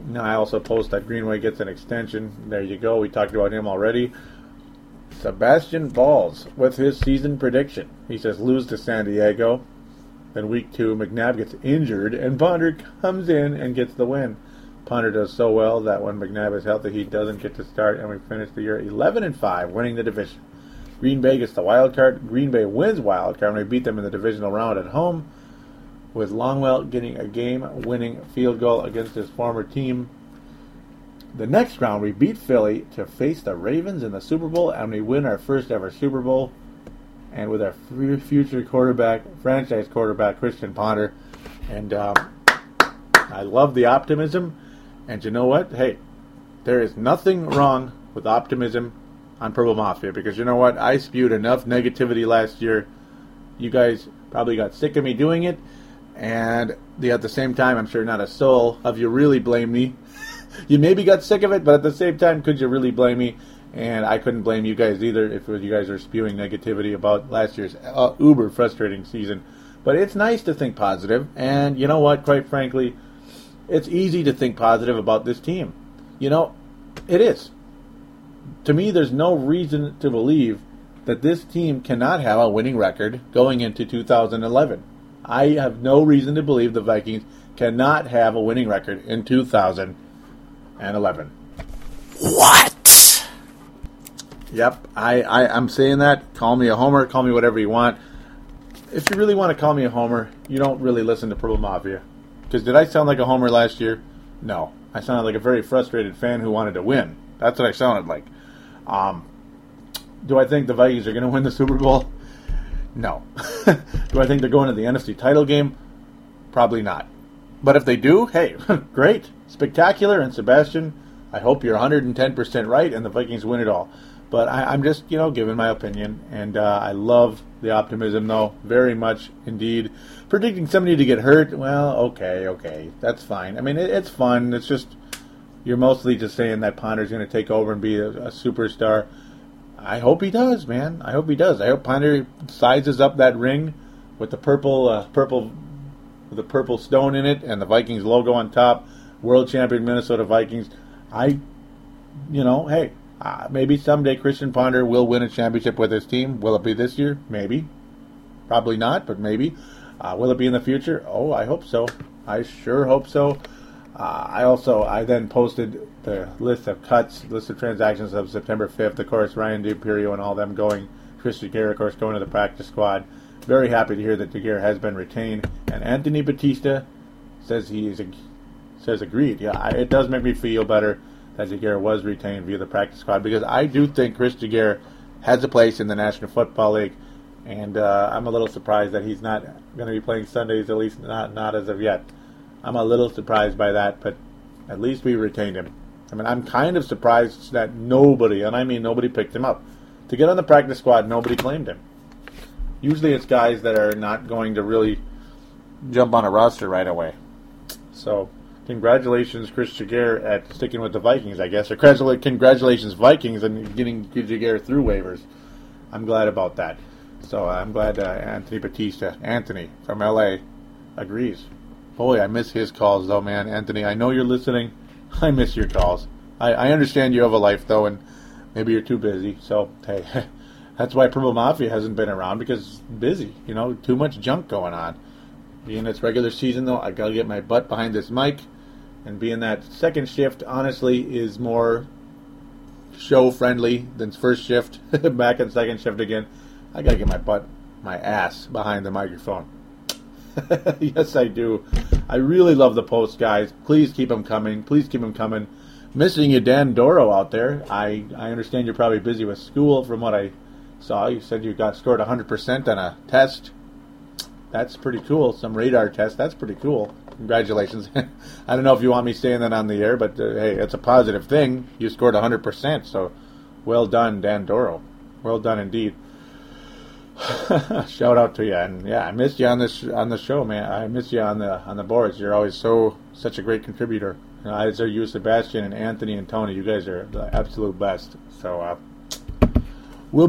Now, I also post that Greenway gets an extension. There you go. We talked about him already. Sebastian Balls with his season prediction. He says, lose to San Diego. Then week 2, McNabb gets injured, and Ponder comes in and gets the win. Ponder does so well that when McNabb is healthy, he doesn't get to start, and we finish the year 11-5, winning the division. Green Bay gets the wild card. Green Bay wins wild card, and we beat them in the divisional round at home. with Longwell getting a game-winning field goal against his former team. The next round, we beat Philly to face the Ravens in the Super Bowl, and we win our first ever Super Bowl. And with our future quarterback, franchise quarterback, Christian Ponder. And I love the optimism. And you know what? Hey, there is nothing wrong with optimism on Purple Mafia. Because you know what? I spewed enough negativity last year. You guys probably got sick of me doing it. And at the same time, I'm sure not a soul of you really blame me. You maybe got sick of it, but at the same time, could you really blame me? And I couldn't blame you guys either if you guys are spewing negativity about last year's uber frustrating season. But it's nice to think positive. And you know what? Quite frankly, it's easy to think positive about this team. You know, it is. To me, there's no reason to believe that this team cannot have a winning record going into 2011. I have no reason to believe the Vikings cannot have a winning record in 2011. What? Yep, I'm saying that. Call me a homer. Call me whatever you want. If you really want to call me a homer, you don't really listen to Purple Mafia. Because did I sound like a homer last year? No. I sounded like a very frustrated fan who wanted to win. That's what I sounded like. Do I think the Vikings are going to win the Super Bowl? No. Do I think they're going to the NFC title game? Probably not. But if they do, hey, great. Spectacular. And Sebastian, I hope you're 110% right and the Vikings win it all. But I'm just, giving my opinion, and I love the optimism, though, very much indeed. Predicting somebody to get hurt, well, okay, that's fine. I mean, it's fun. It's just, you're mostly just saying that Ponder's going to take over and be a superstar. I hope he does, man. I hope he does. I hope Ponder sizes up that ring with the purple stone in it and the Vikings logo on top. World champion Minnesota Vikings. Hey. Maybe someday Christian Ponder will win a championship with his team. Will it be this year? Maybe. Probably not, but maybe. Will it be in the future? Oh, I hope so. I sure hope so. I then posted the list of transactions of September 5th. Of course, Ryan D'Imperio and all them going. Chris Degeare, of course, going to the practice squad. Very happy to hear that Degeare has been retained. And Anthony Batista says he says agreed. Yeah, it does make me feel better that Degeare was retained via the practice squad, because I do think Chris Degeare has a place in the National Football League, and I'm a little surprised that he's not going to be playing Sundays, at least not as of yet. I'm a little surprised by that, but at least we retained him. I mean, I'm kind of surprised that nobody, and I mean nobody, picked him up. To get on the practice squad, nobody claimed him. Usually it's guys that are not going to really jump on a roster right away. So congratulations, Chris Jaregui, at sticking with the Vikings, I guess. Or congratulations, Vikings, on getting Jaregui through waivers. I'm glad about that. So I'm glad Anthony Batista, Anthony from L.A., agrees. Boy, I miss his calls, though, man. Anthony, I know you're listening. I miss your calls. I understand you have a life, though, and maybe you're too busy. So, hey, that's why Purple Mafia hasn't been around, because it's busy. Too much junk going on. Being it's regular season, though, I got to get my butt behind this mic. And being that second shift, honestly, is more show-friendly than first shift. Back in second shift again. I got to get my ass behind the microphone. Yes, I do. I really love the posts, guys. Please keep them coming. Missing you, Dan Doro, out there. I understand you're probably busy with school from what I saw. You said you scored 100% on a test. That's pretty cool. Some radar test. That's pretty cool. Congratulations. I don't know if you want me saying that on the air, but hey, it's a positive thing. You scored 100%, so well done, Dan Doro. Well done indeed. Shout out to you. And yeah, I missed you on the show, man. I missed you on the boards. You're always such a great contributor. As are you, Sebastian and Anthony and Tony. You guys are the absolute best. So we'll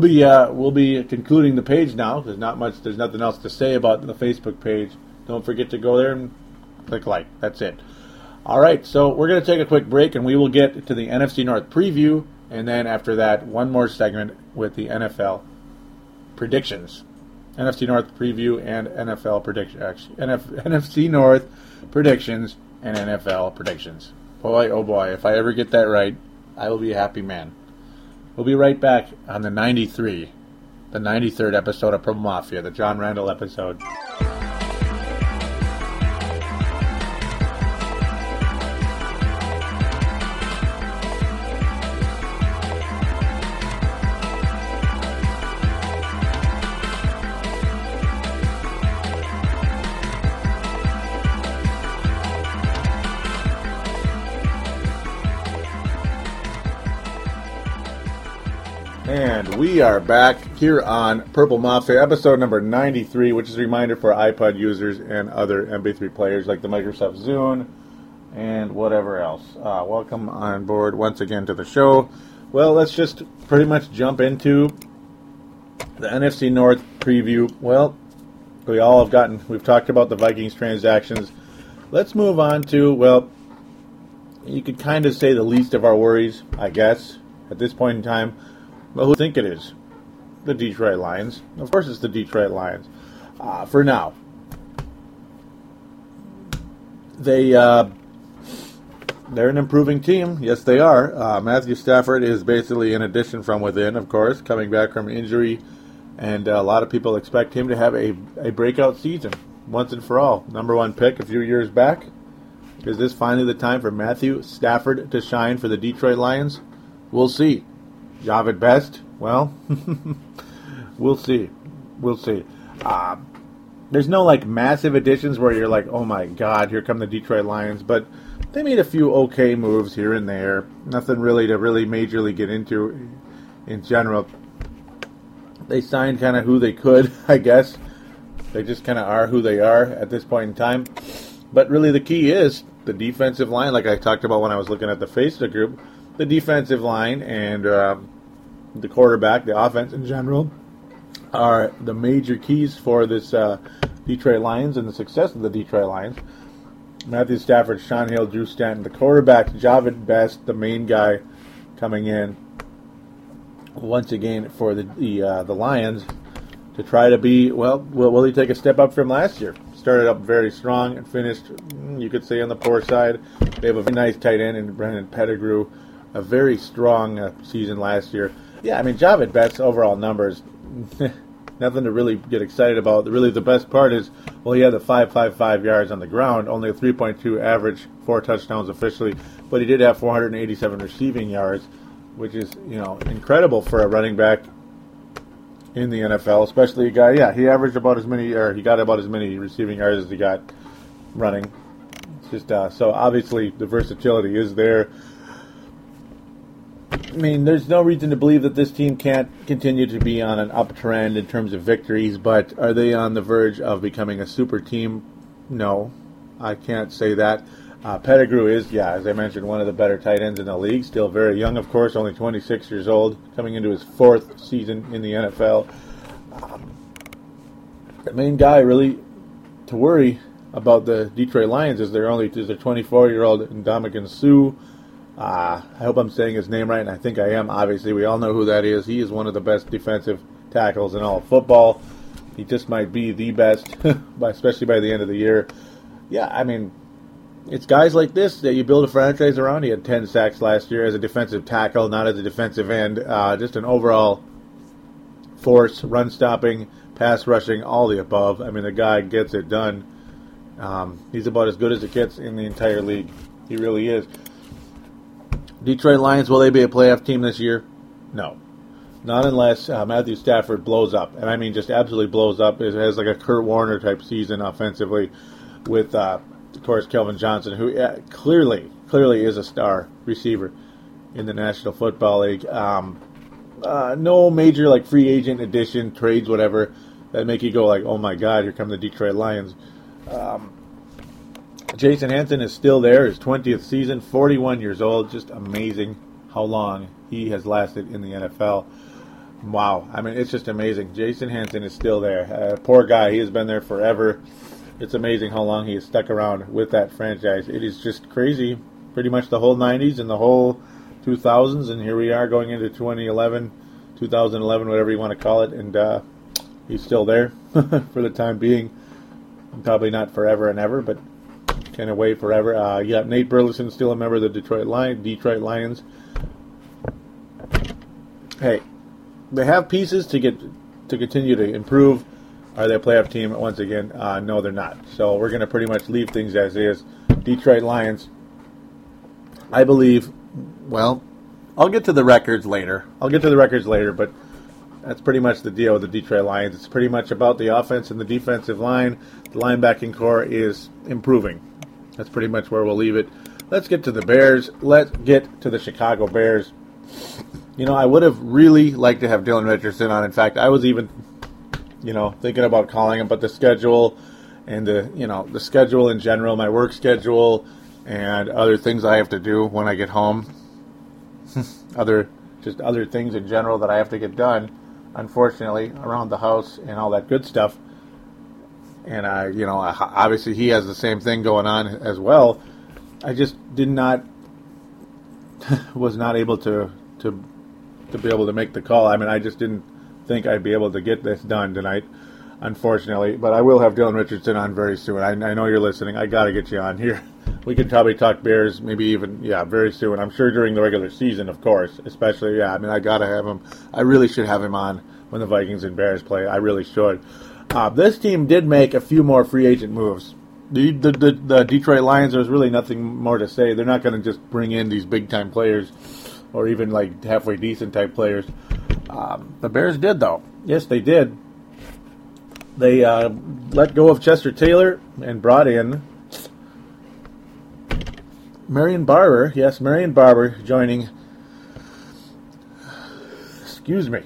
be concluding the page now. There's nothing else to say about the Facebook page. Don't forget to go there and click like. That's it. All right, so we're going to take a quick break, and we will get to the NFC North preview, and then after that, one more segment with the NFL predictions. NFC North preview and NFL predictions. NFC North predictions and NFL predictions. Boy, oh boy, if I ever get that right, I will be a happy man. We'll be right back on the 93rd episode of Purple Mafia, the John Randall episode. And we are back here on Purple Mafia, episode number 93, which is a reminder for iPod users and other MP3 players like the Microsoft Zune and whatever else. Welcome on board once again to the show. Well, let's just pretty much jump into the NFC North preview. Well, we've talked about the Vikings transactions. Let's move on to, well, you could kind of say the least of our worries, I guess, at this point in time. But who do you think it is? The Detroit Lions. Of course it's the Detroit Lions. For now. They're an improving team. Yes, they are. Matthew Stafford is basically an addition from within, of course, coming back from injury. And a lot of people expect him to have a breakout season, once and for all. Number one pick a few years back. Is this finally the time for Matthew Stafford to shine for the Detroit Lions? We'll see. Job at best? Well, we'll see. We'll see. There's no, like, massive additions where you're like, oh my God, here come the Detroit Lions. But they made a few okay moves here and there. Nothing really to really majorly get into in general. They signed kind of who they could, I guess. They just kind of are who they are at this point in time. But really the key is the defensive line, like I talked about when I was looking at the Facebook group. The defensive line and the quarterback, the offense in general, are the major keys for this Detroit Lions and the success of the Detroit Lions. Matthew Stafford, Sean Hill, Drew Stanton, the quarterbacks, Javid Best, the main guy coming in once again for the Lions to try to be, well, will he take a step up from last year? Started up very strong and finished, you could say, on the poor side. They have a very nice tight end in Brendan Pettigrew. A very strong season last year. Yeah, I mean, Javid Best's overall numbers, nothing to really get excited about. Really, the best part is, well, he had the 5.55 yards on the ground, only a 3.2 average, 4 touchdowns officially, but he did have 487 receiving yards, which is, you know, incredible for a running back in the NFL, especially a guy, yeah, he averaged about as many, or he got about as many receiving yards as he got running. It's just, so obviously the versatility is there. I mean, there's no reason to believe that this team can't continue to be on an uptrend in terms of victories, but are they on the verge of becoming a super team? No, I can't say that. Pettigrew is, yeah, as I mentioned, one of the better tight ends in the league. Still very young, of course, only 26 years old, coming into his 4th season in the NFL. The main guy really to worry about the Detroit Lions is their 24-year-old Ndamukong Suh. I hope I'm saying his name right, and I think I am, obviously. We all know who that is. He is one of the best defensive tackles in all of football. He just might be the best, especially by the end of the year. Yeah, I mean, it's guys like this that you build a franchise around. He had 10 sacks last year as a defensive tackle, not as a defensive end. Just an overall force, run stopping, pass rushing, all the above. I mean, the guy gets it done. He's about as good as it gets in the entire league. He really is. Detroit Lions, will they be a playoff team this year? No. Not unless Matthew Stafford blows up. And I mean just absolutely blows up. It has like a Kurt Warner type season offensively with, of course, Kelvin Johnson, who clearly is a star receiver in the National Football League. No major like free agent addition, trades, whatever, that make you go like, oh my God, here come the Detroit Lions. Jason Hanson is still there, his 20th season, 41 years old. Just amazing how long he has lasted in the NFL. Wow. I mean, it's just amazing. Jason Hanson is still there. Poor guy. He has been there forever. It's amazing how long he has stuck around with that franchise. It is just crazy. Pretty much the whole 90s and the whole 2000s, and here we are going into 2011, whatever you want to call it, and he's still there for the time being. Probably not forever and ever, but kind of way forever. You got Nate Burleson, still a member of the Detroit Lions. Hey, they have pieces to continue to improve. Are they a playoff team once again? No, they're not. So we're going to pretty much leave things as is. Detroit Lions, I believe, well, I'll get to the records later. But that's pretty much the deal with the Detroit Lions. It's pretty much about the offense and the defensive line. The linebacking core is improving. That's pretty much where we'll leave it. Let's get to the Bears. Let's get to the Chicago Bears. You know, I would have really liked to have Dylan Richardson on. In fact, I was even, you know, thinking about calling him, but the schedule and the schedule in general, my work schedule and other things I have to do when I get home, other things in general that I have to get done, unfortunately, around the house and all that good stuff. And obviously he has the same thing going on as well. I just was not able to be able to make the call. I mean, I just didn't think I'd be able to get this done tonight, unfortunately. But I will have Dylan Richardson on very soon. I know you're listening. I got to get you on here. We could probably talk Bears, maybe even, very soon. I'm sure during the regular season, of course, especially, I got to have him. I really should have him on when the Vikings and Bears play. I really should. This team did make a few more free agent moves. The Detroit Lions, there's really nothing more to say. They're not going to just bring in these big-time players or even, like, halfway decent-type players. The Bears did, though. Yes, they did. They let go of Chester Taylor and brought in Marion Barber. Yes, Marion Barber joining. Excuse me.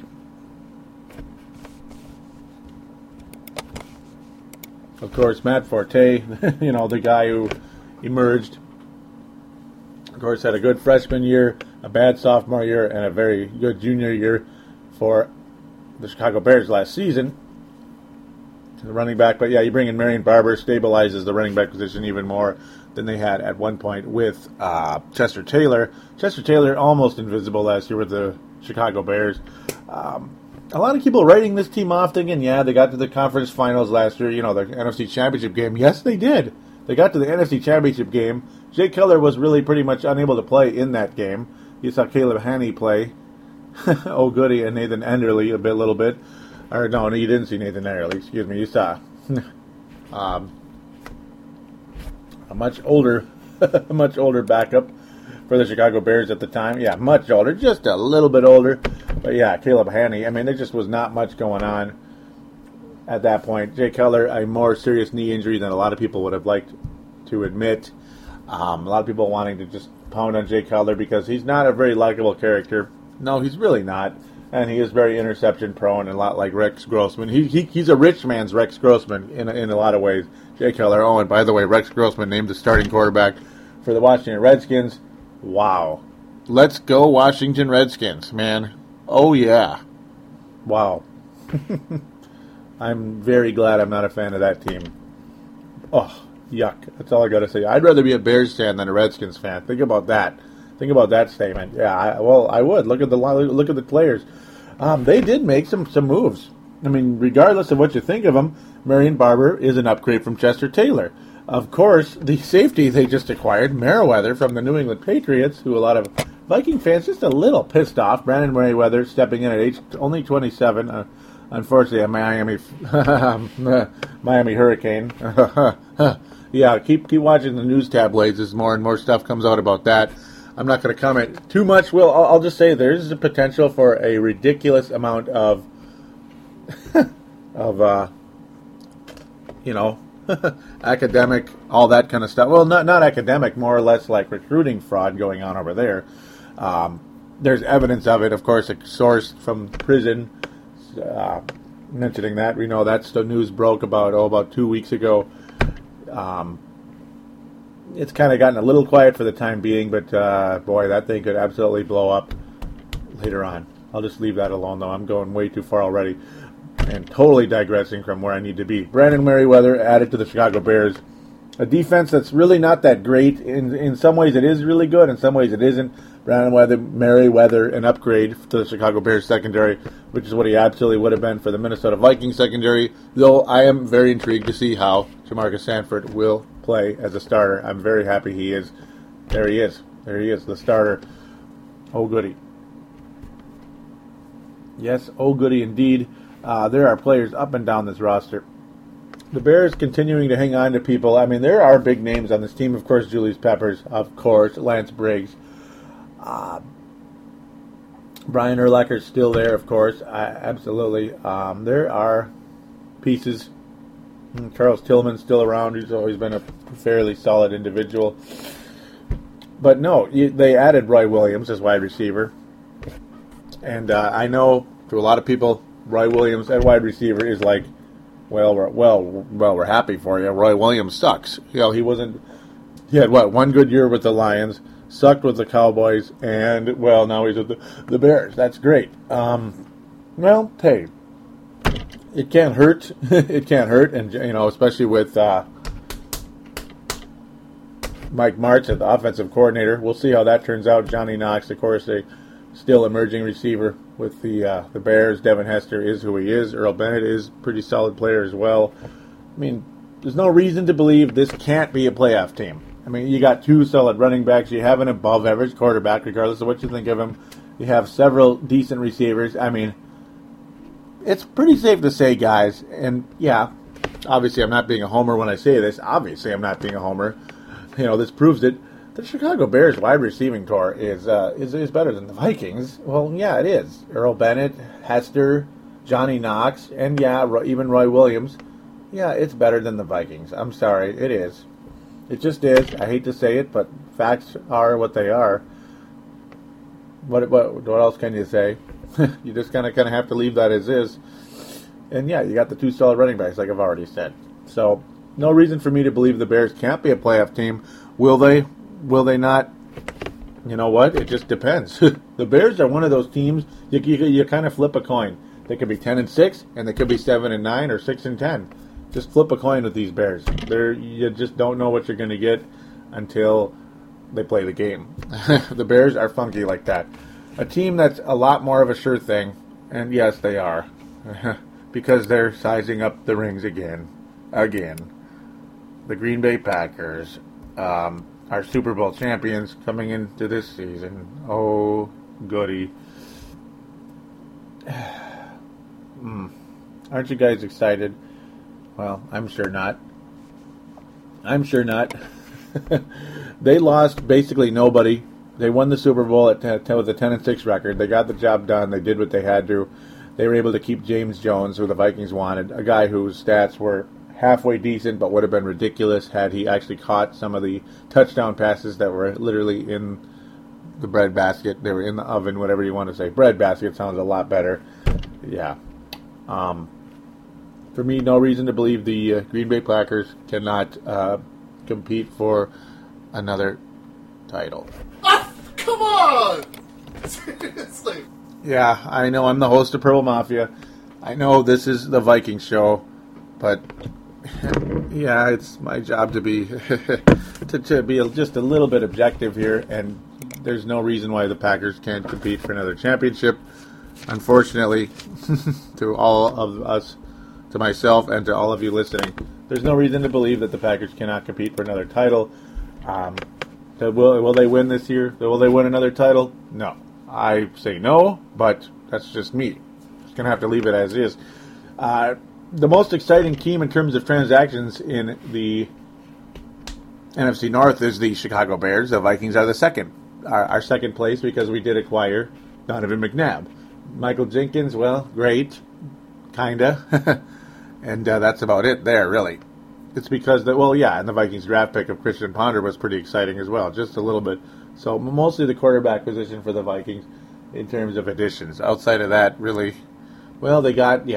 Of course, Matt Forte, the guy who emerged. Of course, had a good freshman year, a bad sophomore year, and a very good junior year for the Chicago Bears last season. The running back, but you bring in Marion Barber, stabilizes the running back position even more than they had at one point with Chester Taylor. Chester Taylor almost invisible last year with the Chicago Bears. A lot of people writing this team off thinking, they got to the conference finals last year, the NFC Championship game. Yes, they did. They got to the NFC Championship game. Jay Cutler was really pretty much unable to play in that game. You saw Caleb Haney play. Oh, goody, and Nathan Enderle a little bit. Or, no, you didn't see Nathan Enderle. Excuse me, you saw a much older, backup for the Chicago Bears at the time. Yeah, much older, just a little bit older. But, Caleb Haney. I mean, there just was not much going on at that point. Jay Cutler, a more serious knee injury than a lot of people would have liked to admit. A lot of people wanting to just pound on Jay Cutler because he's not a very likable character. No, he's really not. And he is very interception-prone, and a lot like Rex Grossman. He's a rich man's Rex Grossman in a lot of ways. Jay Cutler. Oh, and by the way, Rex Grossman named the starting quarterback for the Washington Redskins. Wow. Let's go Washington Redskins, man. Oh, yeah. Wow. I'm very glad I'm not a fan of that team. Oh, yuck. That's all I got to say. I'd rather be a Bears fan than a Redskins fan. Think about that. Think about that statement. Yeah, I would. Look at the players. They did make some moves. I mean, regardless of what you think of them, Marion Barber is an upgrade from Chester Taylor. Of course, the safety they just acquired, Merriweather from the New England Patriots, who a lot of Viking fans just a little pissed off. Brandon Merriweather stepping in at age only 27. Unfortunately, a Miami Hurricane. Yeah, keep watching the news tabloids as more and more stuff comes out about that. I'm not going to comment too much. Well, I'll just say there's a potential for a ridiculous amount of, academic, all that kind of stuff. Well, not academic, more or less like recruiting fraud going on over there. There's evidence of it, of course, a source from prison mentioning that. We know that's the news broke about 2 weeks ago. It's kind of gotten a little quiet for the time being, but, boy, that thing could absolutely blow up later on. I'll just leave that alone, though. I'm going way too far already and totally digressing from where I need to be. Brandon Merriweather added to the Chicago Bears. A defense that's really not that great. In some ways, it is really good. In some ways, it isn't. Brandon Merriweather, an upgrade to the Chicago Bears secondary, which is what he absolutely would have been for the Minnesota Vikings secondary, though I am very intrigued to see how Jamarca Sanford will play as a starter. I'm very happy he is. There he is. There he is, the starter. Oh, goody. Yes, oh, goody indeed. There are players up and down this roster. The Bears continuing to hang on to people. I mean, there are big names on this team. Of course, Julius Peppers. Of course, Lance Briggs. Brian Urlacher's still there, of course. Absolutely. There are pieces. Charles Tillman's still around. He's always been a fairly solid individual. But no, they added Roy Williams as wide receiver. And I know to a lot of people, Roy Williams at wide receiver is like, we're happy for you. Roy Williams sucks. You know, he had one good year with the Lions, sucked with the Cowboys, and now he's with the Bears. That's great. Hey, it can't hurt. It can't hurt, and especially with Mike Martz as the offensive coordinator. We'll see how that turns out. Johnny Knox, of course, a still emerging receiver with the Bears. Devin Hester is who he is. Earl Bennett is a pretty solid player as well. I mean, there's no reason to believe this can't be a playoff team. I mean, you got two solid running backs. You have an above-average quarterback, regardless of what you think of him. You have several decent receivers. I mean, it's pretty safe to say, guys, and yeah, obviously I'm not being a homer when I say this. Obviously I'm not being a homer. This proves it. The Chicago Bears wide receiving core is better than the Vikings. Well, yeah, it is. Earl Bennett, Hester, Johnny Knox, and even Roy Williams. Yeah, it's better than the Vikings. I'm sorry, it is. It just is. I hate to say it, but facts are what they are. What else can you say? You just kind of have to leave that as is. And yeah, you got the two solid running backs, like I've already said. So no reason for me to believe the Bears can't be a playoff team. Will they? Will they not? You know what? It just depends. The Bears are one of those teams you kind of flip a coin. They could be 10-6, and they could be 7-9, or 6-10. Just flip a coin with these Bears. You just don't know what you're going to get until they play the game. The Bears are funky like that. A team that's a lot more of a sure thing, and yes, they are, because they're sizing up the rings again. The Green Bay Packers are Super Bowl champions coming into this season. Oh, goody. Aren't you guys excited? Well, I'm sure not. They lost basically nobody. They won the Super Bowl with a 10-6 record. They got the job done. They did what they had to. They were able to keep James Jones, who the Vikings wanted, a guy whose stats were halfway decent but would have been ridiculous had he actually caught some of the touchdown passes that were literally in the breadbasket. They were in the oven, whatever you want to say. Breadbasket sounds a lot better. Yeah. For me, no reason to believe the Green Bay Packers cannot compete for another title. Come on! Seriously. Yeah, I know I'm the host of Purple Mafia. I know this is the Viking show, but yeah, it's my job to be to be just a little bit objective here, and there's no reason why the Packers can't compete for another championship. Unfortunately, to all of us, to myself, and to all of you listening, there's no reason to believe that the Packers cannot compete for another title. Will they win this year? Will they win another title? No. I say no, but that's just me. Just going to have to leave it as is. The most exciting team in terms of transactions in the NFC North is the Chicago Bears. The Vikings are our second place because we did acquire Donovan McNabb. Michael Jenkins, great. Kinda. And that's about it there, really. It's because and the Vikings draft pick of Christian Ponder was pretty exciting as well, just a little bit. So mostly the quarterback position for the Vikings in terms of additions. Outside of that, really, we got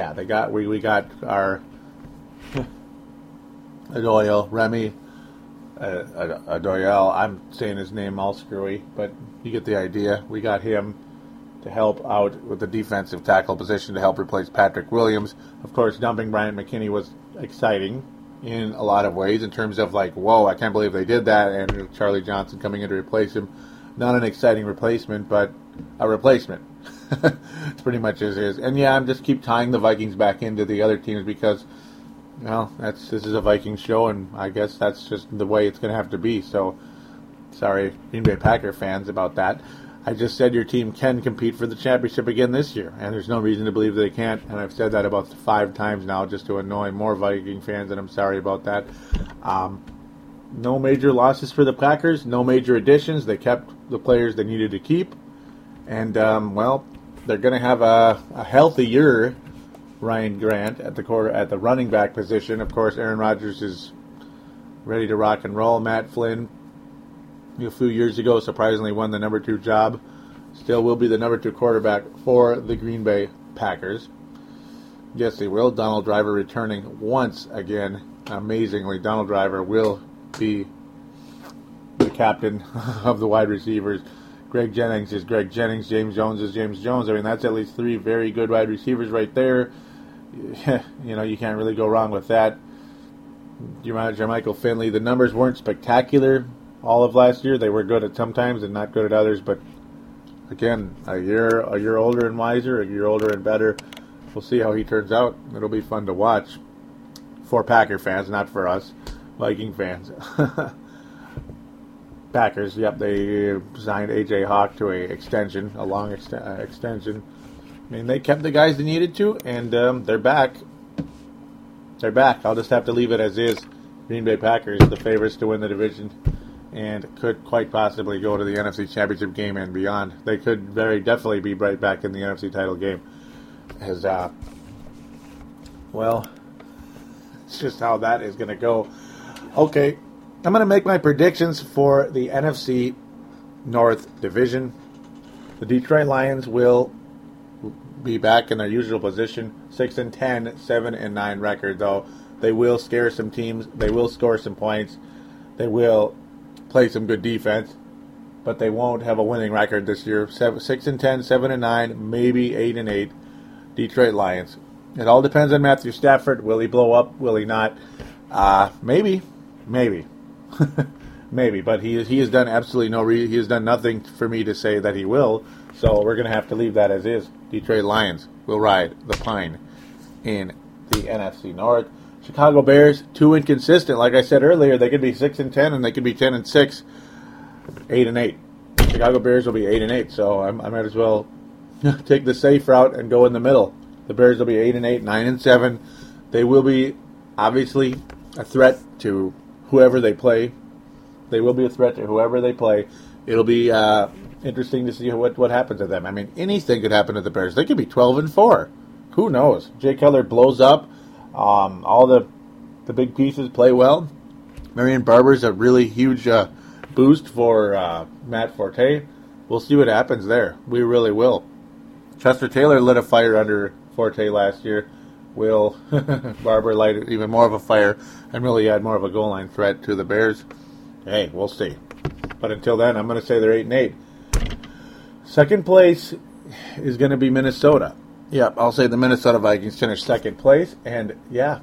our Adoyle, Remy Adoyle. I'm saying his name all screwy, but you get the idea. We got him to help out with the defensive tackle position to help replace Patrick Williams. Of course, dumping Brian McKinney was exciting in a lot of ways, in terms of I can't believe they did that, and Charlie Johnson coming in to replace him. Not an exciting replacement, but a replacement. It's pretty much as it is. And I'm just keep tying the Vikings back into the other teams because, this is a Vikings show, and I guess that's just the way it's going to have to be. So, sorry, Green Bay Packer fans about that. I just said your team can compete for the championship again this year, and there's no reason to believe they can't, and I've said that about 5 times now just to annoy more Viking fans, and I'm sorry about that. No major losses for the Packers, no major additions. They kept the players they needed to keep, and, they're going to have a healthier Ryan Grant at the running back position. Of course, Aaron Rodgers is ready to rock and roll. Matt Flynn, a few years ago, surprisingly won the number 2 job. still will be the number 2 quarterback for the Green Bay Packers. Yes, they will. Donald Driver returning once again. Amazingly, Donald Driver will be the captain of the wide receivers. Greg Jennings is Greg Jennings. James Jones is James Jones. I mean, that's at least 3 very good wide receivers right there. You know, you can't really go wrong with that. Jermichael Finley, the numbers weren't spectacular all of last year. They were good at some times and not good at others. But, again, a year older and wiser, a year older and better. We'll see how he turns out. It'll be fun to watch for Packer fans, not for us Viking fans. Packers, yep, they signed A.J. Hawk to an extension, a long extension. I mean, they kept the guys they needed to, and they're back. They're back. I'll just have to leave it as is. Green Bay Packers, the favorites to win the division, and could quite possibly go to the NFC Championship game and beyond. They could very definitely be right back in the NFC title game. As, well, it's just how that is going to go. Okay, I'm going to make my predictions for the NFC North Division. The Detroit Lions will be back in their usual position, 6-10, 7-9 record, though. They will scare some teams. They will score some points. They will play some good defense. But they won't have a winning record this year. 6-10, 7-9, maybe 8-8. Detroit Lions. It all depends on Matthew Stafford. Will he blow up? Will he not? Maybe, maybe. But he has done absolutely he has done nothing for me to say that he will. So we're gonna have to leave that as is. Detroit Lions will ride the pine in the NFC North. Chicago Bears, too inconsistent. Like I said earlier, they could be 6-10, and they could be 10-6, 8-8. Chicago Bears will be 8-8. So I might as well take the safe route and go in the middle. The Bears will be 8-8, 9-7. They will be obviously a threat to whoever they play. They will be a threat to whoever they play. It'll be interesting to see what happens to them. I mean, anything could happen to the Bears. They could be 12-4. Who knows? Jay Cutler blows up. All the big pieces play well. Marion Barber's a really huge boost for Matt Forte. We'll see what happens there. We really will. Chester Taylor lit a fire under Forte last year. Will Barber light even more of a fire and really add more of a goal line threat to the Bears? Hey, we'll see. But until then, I'm going to say they're 8-8. Second place is going to be Minnesota. Yep, I'll say the Minnesota Vikings finish second place. And, yeah,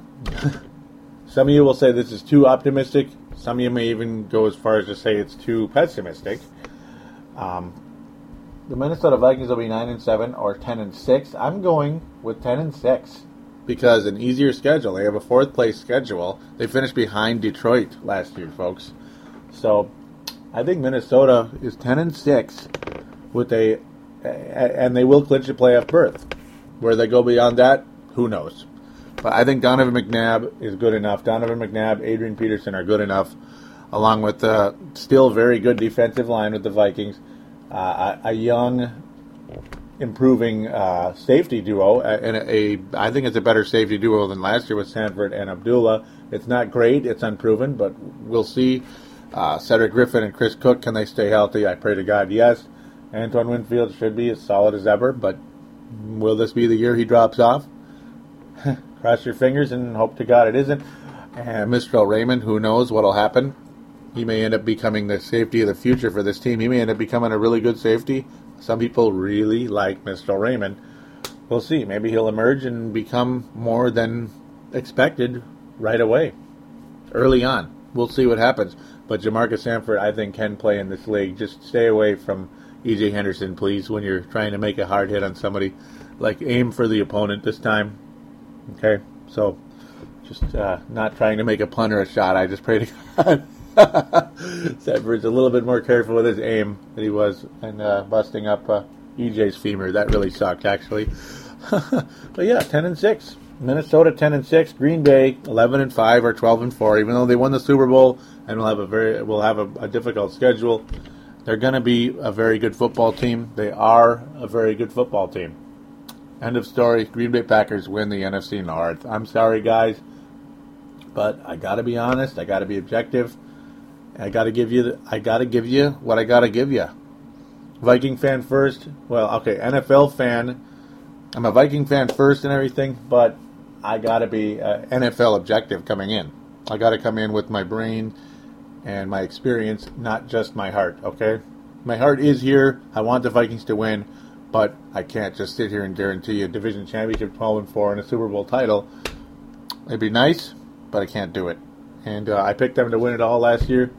some of you will say this is too optimistic. Some of you may even go as far as to say it's too pessimistic. The Minnesota Vikings will be 9-7 or 10-6. I'm going with 10-6 because an easier schedule. They have a 4th place schedule. They finished behind Detroit last year, folks. So I think Minnesota is 10-6 with and they will clinch a playoff berth. Where they go beyond that, who knows? But I think Donovan McNabb is good enough. Donovan McNabb, Adrian Peterson are good enough, along with the still very good defensive line with the Vikings. A young, improving safety duo, and I think it's a better safety duo than last year with Sanford and Abdullah. It's not great, it's unproven, but we'll see. Cedric Griffin and Chris Cook, can they stay healthy? I pray to God, yes. Antoine Winfield should be as solid as ever, but will this be the year he drops off? Cross your fingers and hope to God it isn't. And Mistral Raymond, who knows what'll happen? He may end up becoming the safety of the future for this team. He may end up becoming a really good safety. Some people really like Mr. Raymond. We'll see. Maybe he'll emerge and become more than expected right away, early on. We'll see what happens. But Jamarca Sanford, I think, can play in this league. Just stay away from EJ Henderson, please, when you're trying to make a hard hit on somebody. Like, aim for the opponent this time. Okay? So, just not trying to make a punt or a shot. I just pray to God. Sanford's a little bit more careful with his aim than he was and busting up EJ's femur. That really sucked, actually. But yeah, 10-6. Minnesota 10-6. Green Bay 11-5 or 12-4. Even though they won the Super Bowl and will have a difficult schedule, they're going to be a very good football team. They are a very good football team. End of story. Green Bay Packers win the NFC North. I'm sorry, guys, but I got to be honest. I got to be objective. I gotta give you what I gotta give you. Viking fan first. Well, okay, NFL fan. I'm a Viking fan first and everything, but I got to be NFL objective coming in. I got to come in with my brain and my experience, not just my heart, okay? My heart is here. I want the Vikings to win, but I can't just sit here and guarantee a division championship 12-4 and a Super Bowl title. It'd be nice, but I can't do it. And I picked them to win it all last year,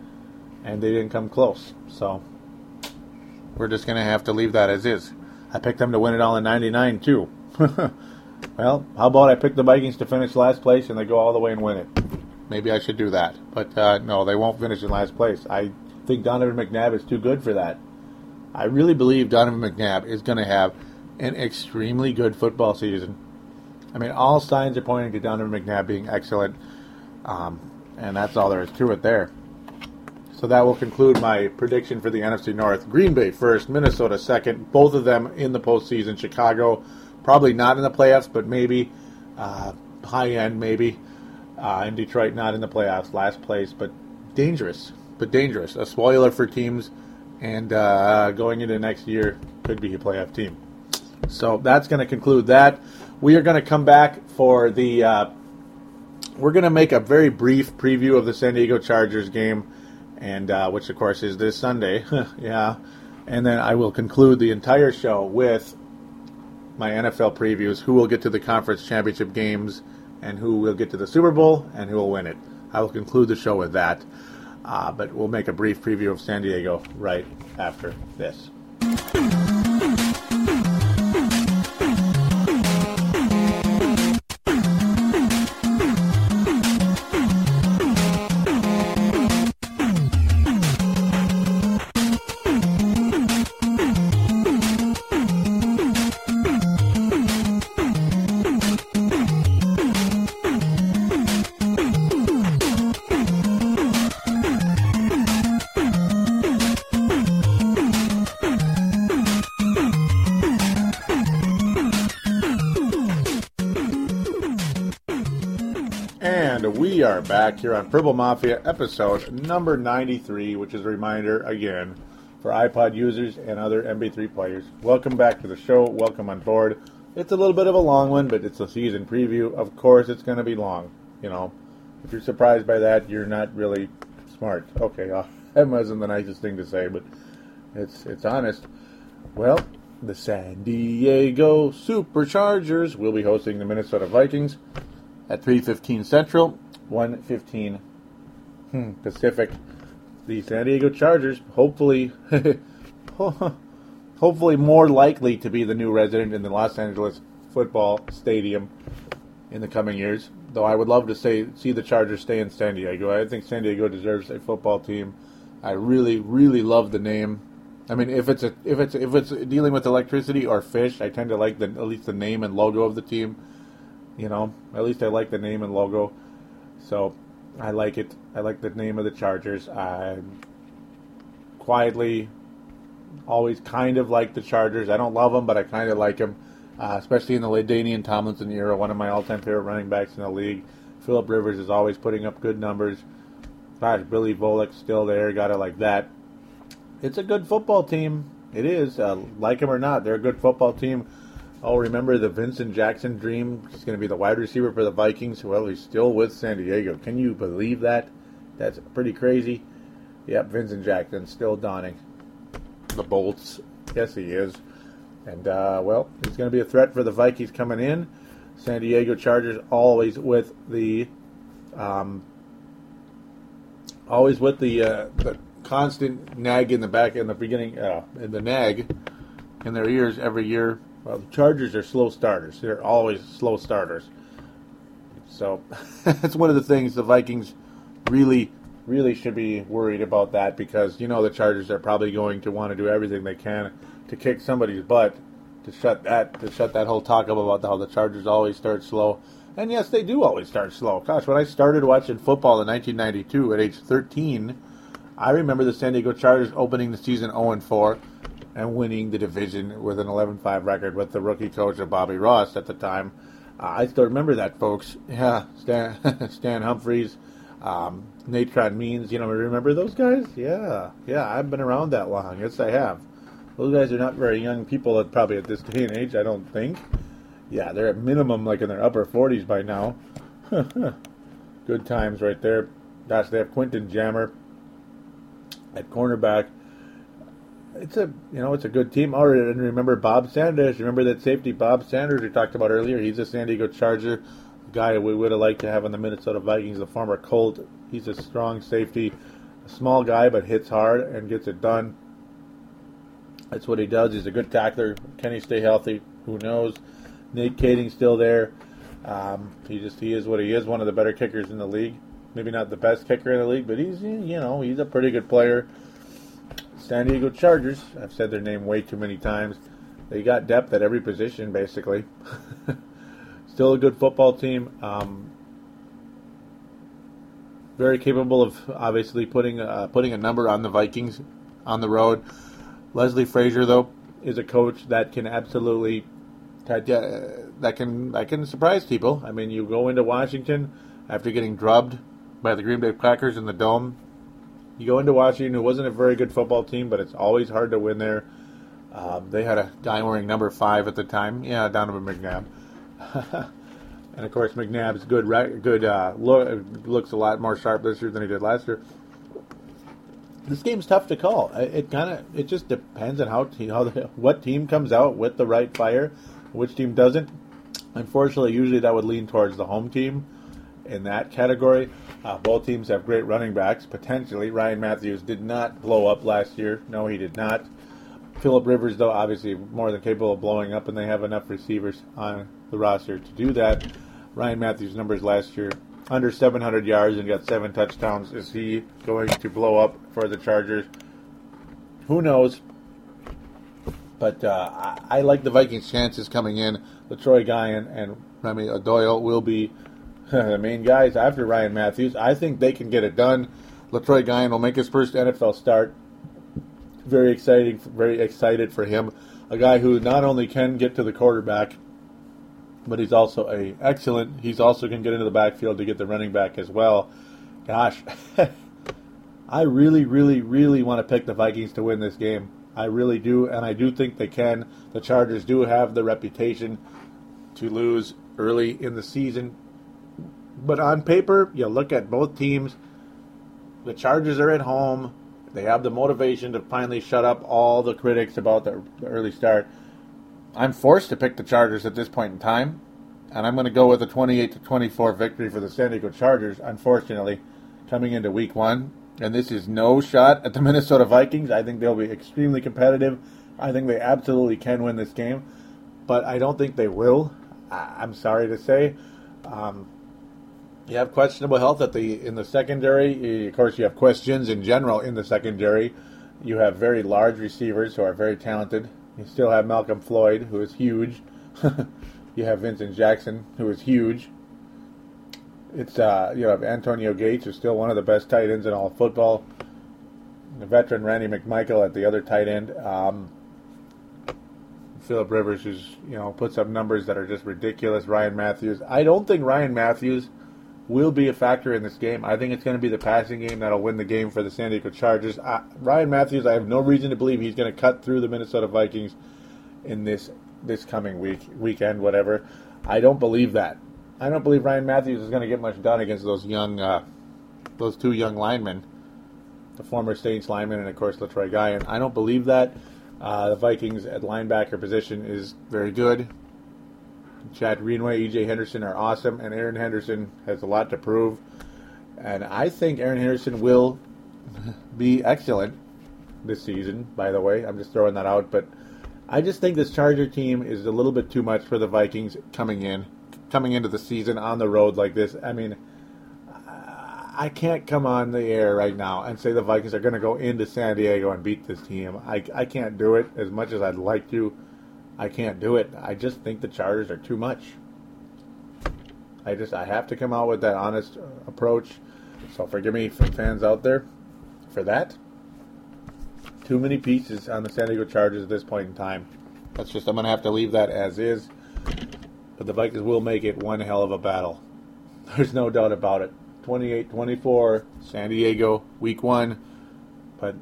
and they didn't come close. So we're just going to have to leave that as is. I picked them to win it all in 99, too. Well, how about I pick the Vikings to finish last place and they go all the way and win it? Maybe I should do that. But no, they won't finish in last place. I think Donovan McNabb is too good for that. I really believe Donovan McNabb is going to have an extremely good football season. I mean, all signs are pointing to Donovan McNabb being excellent. And that's all there is to it there. So that will conclude my prediction for the NFC North. Green Bay first, Minnesota second, both of them in the postseason. Chicago, probably not in the playoffs, but maybe. High end, maybe. And Detroit, not in the playoffs. Last place, but dangerous. A spoiler for teams. And going into next year, could be a playoff team. So that's going to conclude that. We are going to come back for the... we're going to make a very brief preview of the San Diego Chargers game. And which, of course, is this Sunday. Yeah. And then I will conclude the entire show with my NFL previews, who will get to the conference championship games, and who will get to the Super Bowl, and who will win it. I will conclude the show with that. But we'll make a brief preview of San Diego right after this. Back here on Purple Mafia episode number 93, which is a reminder again for iPod users and other MP3 players. Welcome back to the show. Welcome on board. It's a little bit of a long one, but it's a season preview. Of course, it's going to be long. You know, if you're surprised by that, you're not really smart. Okay, that wasn't the nicest thing to say, but it's honest. Well, the San Diego Superchargers will be hosting the Minnesota Vikings at 3:15 Central. 1:15 Pacific. The San Diego Chargers, hopefully more likely to be the new resident in the Los Angeles football stadium in the coming years. Though I would love to see the Chargers stay in San Diego. I think San Diego deserves a football team. I really, really love the name. I mean, if it's dealing with electricity or fish, I tend to like at least the name and logo of the team. You know, at least I like the name and logo. So, I like it. I like the name of the Chargers. I quietly always kind of like the Chargers. I don't love them, but I kind of like them, especially in the LaDainian Tomlinson era, one of my all-time favorite running backs in the league. Phillip Rivers is always putting up good numbers. Gosh, Billy Volek's still there. Got it like that. It's a good football team. It is. Like them or not, they're a good football team. Oh, remember the Vincent Jackson dream? He's going to be the wide receiver for the Vikings. Well, he's still with San Diego. Can you believe that? That's pretty crazy. Yep, Vincent Jackson still donning the bolts. Yes, he is. And, well, he's going to be a threat for the Vikings coming in. San Diego Chargers always with the constant nag in the back in the beginning, in the nag in their ears every year. Well, the Chargers are slow starters. They're always slow starters. So that's one of the things the Vikings really, really should be worried about that because, you know, the Chargers are probably going to want to do everything they can to kick somebody's butt to shut that whole talk up about how the Chargers always start slow. And, yes, they do always start slow. Gosh, when I started watching football in 1992 at age 13, I remember the San Diego Chargers opening the season 0-4. And winning the division with an 11-5 record with the rookie coach of Bobby Ross at the time. I still remember that, folks. Yeah, Stan Humphries, Natron Means. You know, remember those guys? Yeah, I've been around that long. Yes, I have. Those guys are not very young people at probably at this day and age, I don't think. Yeah, they're at minimum like in their upper 40s by now. Good times right there. Gosh, they have Quinton Jammer at cornerback. It's a, you know, it's a good team. Oh, and remember Bob Sanders. Remember that safety Bob Sanders we talked about earlier. He's a San Diego Charger, a guy we would have liked to have on the Minnesota Vikings, the former Colt. He's a strong safety, a small guy but hits hard and gets it done. That's what he does. He's a good tackler. Can he stay healthy? Who knows? Nate Kading's still there. He is what he is. One of the better kickers in the league. Maybe not the best kicker in the league, but he's, you know, he's a pretty good player. San Diego Chargers, I've said their name way too many times. They got depth at every position, basically. Still a good football team. Very capable of obviously putting a number on the Vikings on the road. Leslie Frazier, though, is a coach that can absolutely that can surprise people. I mean, you go into Washington after getting drubbed by the Green Bay Packers in the Dome. You go into Washington, who wasn't a very good football team, but it's always hard to win there. They had a guy wearing number 5 at the time. Yeah, Donovan McNabb. And, of course, McNabb's looks a lot more sharp this year than he did last year. This game's tough to call. It just depends on what team comes out with the right fire, which team doesn't. Unfortunately, usually that would lean towards the home team in that category. Both teams have great running backs. Potentially, Ryan Matthews did not blow up last year. No, he did not. Phillip Rivers, though, obviously more than capable of blowing up, and they have enough receivers on the roster to do that. Ryan Matthews' numbers last year, under 700 yards and got 7 touchdowns. Is he going to blow up for the Chargers? Who knows? But I like the Vikings' chances coming in. Letroy Guion and Remy Adele will be the main guys after Ryan Matthews. I think they can get it done. Letroy Guion will make his first NFL start. Very excited for him. A guy who not only can get to the quarterback, but he's also excellent. He's also can get into the backfield to get the running back as well. Gosh, I really, really, really want to pick the Vikings to win this game. I really do, and I do think they can. The Chargers do have the reputation to lose early in the season. But on paper, you look at both teams. The Chargers are at home. They have the motivation to finally shut up all the critics about the early start. I'm forced to pick the Chargers at this point in time, and I'm going to go with a 28-24 victory for the San Diego Chargers, unfortunately, coming into Week 1. And this is no shot at the Minnesota Vikings. I think they'll be extremely competitive. I think they absolutely can win this game, but I don't think they will. I'm sorry to say. You have questionable health in the secondary. Of course, you have questions in general in the secondary. You have very large receivers who are very talented. You still have Malcolm Floyd, who is huge. You have Vincent Jackson, who is huge. It's you have Antonio Gates, who's still one of the best tight ends in all of football. The veteran Randy McMichael at the other tight end. Phillip Rivers, who's puts up numbers that are just ridiculous. Ryan Matthews. I don't think Ryan Matthews will be a factor in this game. I think it's going to be the passing game that'll win the game for the San Diego Chargers. Ryan Matthews, I have no reason to believe he's going to cut through the Minnesota Vikings in this coming weekend, whatever. I don't believe that. I don't believe Ryan Matthews is going to get much done against those two young linemen, the former Saints lineman and, of course, Letroy Guion. I don't believe that. The Vikings at linebacker position is very good. Chad Greenway, EJ Henderson are awesome, and Aaron Henderson has a lot to prove. And I think Aaron Henderson will be excellent this season, by the way. I'm just throwing that out. But I just think this Charger team is a little bit too much for the Vikings coming into the season on the road like this. I mean, I can't come on the air right now and say the Vikings are going to go into San Diego and beat this team. I can't do it as much as I'd like to. I can't do it. I just think the Chargers are too much. I have to come out with that honest approach. So forgive me from fans out there for that. Too many pieces on the San Diego Chargers at this point in time. I'm going to have to leave that as is. But the Vikings will make it one hell of a battle. There's no doubt about it. 28-24, San Diego, Week 1. But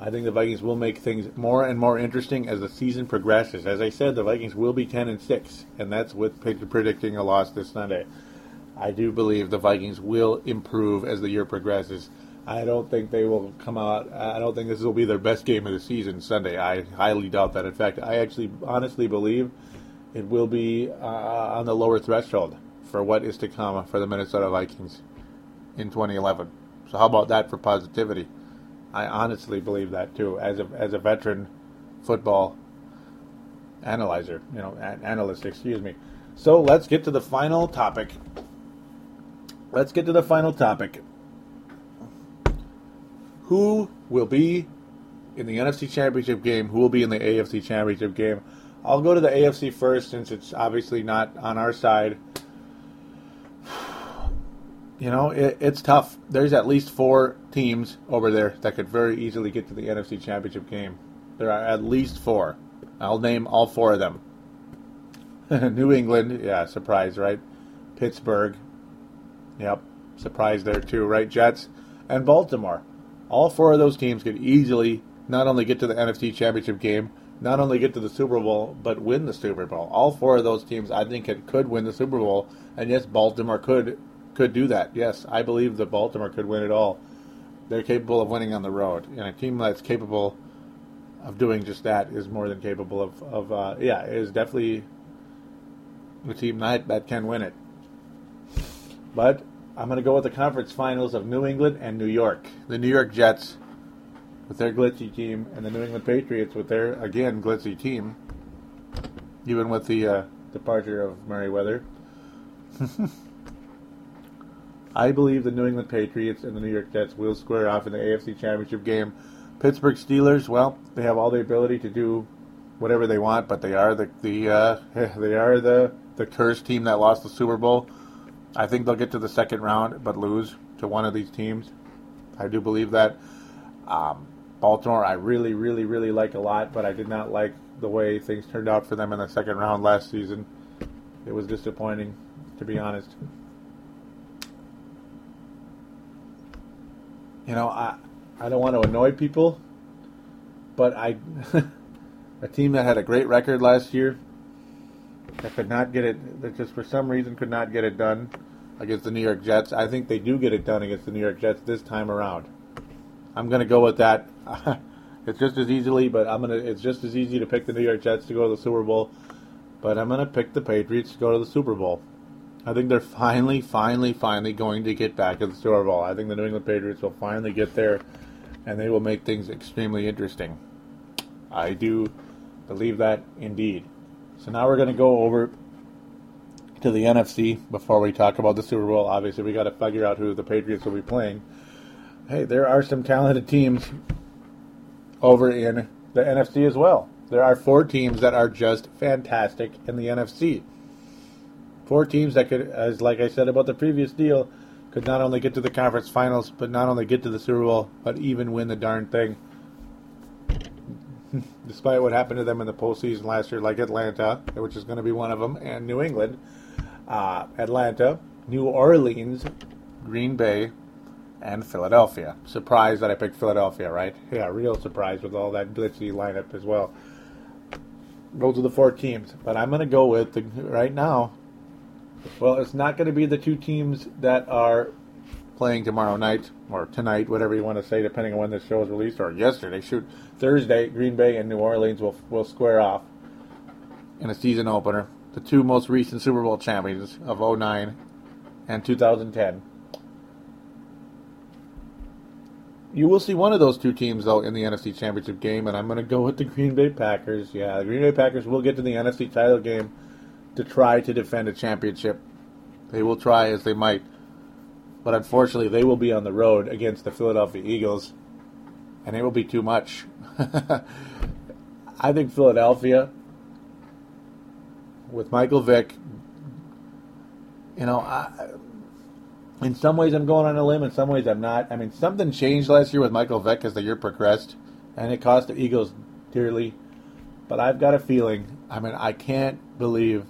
I think the Vikings will make things more and more interesting as the season progresses. As I said, the Vikings will be 10-6, and that's with predicting a loss this Sunday. I do believe the Vikings will improve as the year progresses. I don't think they will come out. I don't think this will be their best game of the season Sunday. I highly doubt that. In fact, I actually honestly believe it will be on the lower threshold for what is to come for the Minnesota Vikings in 2011. So how about that for positivity? I honestly believe that too. As a veteran football analyst. So let's get to the final topic. Who will be in the NFC Championship game? Who will be in the AFC Championship game? I'll go to the AFC first since it's obviously not on our side. You know, it's tough. There's at least four teams over there that could very easily get to the NFC Championship game. There are at least four. I'll name all four of them. New England, yeah, surprise, right? Pittsburgh, yep, surprise there too, right? Jets and Baltimore. All four of those teams could easily not only get to the NFC Championship game, not only get to the Super Bowl, but win the Super Bowl. All four of those teams, I think, could win the Super Bowl. And yes, Baltimore could do that. Yes, I believe that Baltimore could win it all. They're capable of winning on the road. And a team that's capable of doing just that is more than capable of is definitely a team that can win it. But I'm going to go with the conference finals of New England and New York. The New York Jets with their glitzy team and the New England Patriots with their, again, glitzy team, even with the departure of Merriweather. I believe the New England Patriots and the New York Jets will square off in the AFC Championship game. Pittsburgh Steelers, well, they have all the ability to do whatever they want, but they are the cursed team that lost the Super Bowl. I think they'll get to the second round, but lose to one of these teams. I do believe that. Baltimore, I really, really, really like a lot, but I did not like the way things turned out for them in the second round last season. It was disappointing, to be honest. You know, I don't want to annoy people, but a team that had a great record last year that could not get it, that just for some reason could not get it done against the New York Jets. I think they do get it done against the New York Jets this time around. I'm going to go with that. It's just as easily, but it's just as easy to pick the New York Jets to go to the Super Bowl, but I'm going to pick the Patriots to go to the Super Bowl. I think they're finally going to get back to the Super Bowl. I think the New England Patriots will finally get there, and they will make things extremely interesting. I do believe that indeed. So now we're going to go over to the NFC before we talk about the Super Bowl. Obviously, we got to figure out who the Patriots will be playing. Hey, there are some talented teams over in the NFC as well. There are four teams that are just fantastic in the NFC. Four teams that could, as like I said about the previous deal, could not only get to the conference finals, but not only get to the Super Bowl, but even win the darn thing. Despite what happened to them in the postseason last year, like Atlanta, which is going to be one of them, and New England, Atlanta, New Orleans, Green Bay, and Philadelphia. Surprised that I picked Philadelphia, right? Yeah, real surprise with all that glitzy lineup as well. Those are the four teams, but I'm going to go with right now. Well, it's not going to be the two teams that are playing tomorrow night, or tonight, whatever you want to say, depending on when this show is released, or yesterday, Thursday, Green Bay and New Orleans will square off in a season opener. The two most recent Super Bowl champions of 2009 and 2010. You will see one of those two teams, though, in the NFC Championship game, and I'm going to go with the Green Bay Packers. Yeah, the Green Bay Packers will get to the NFC title game to try to defend a championship. They will try as they might, but unfortunately they will be on the road against the Philadelphia Eagles, and it will be too much. I think Philadelphia, with Michael Vick, you know, in some ways I'm going on a limb, in some ways I'm not. I mean, something changed last year with Michael Vick as the year progressed, and it cost the Eagles dearly, but I've got a feeling, I mean, I can't believe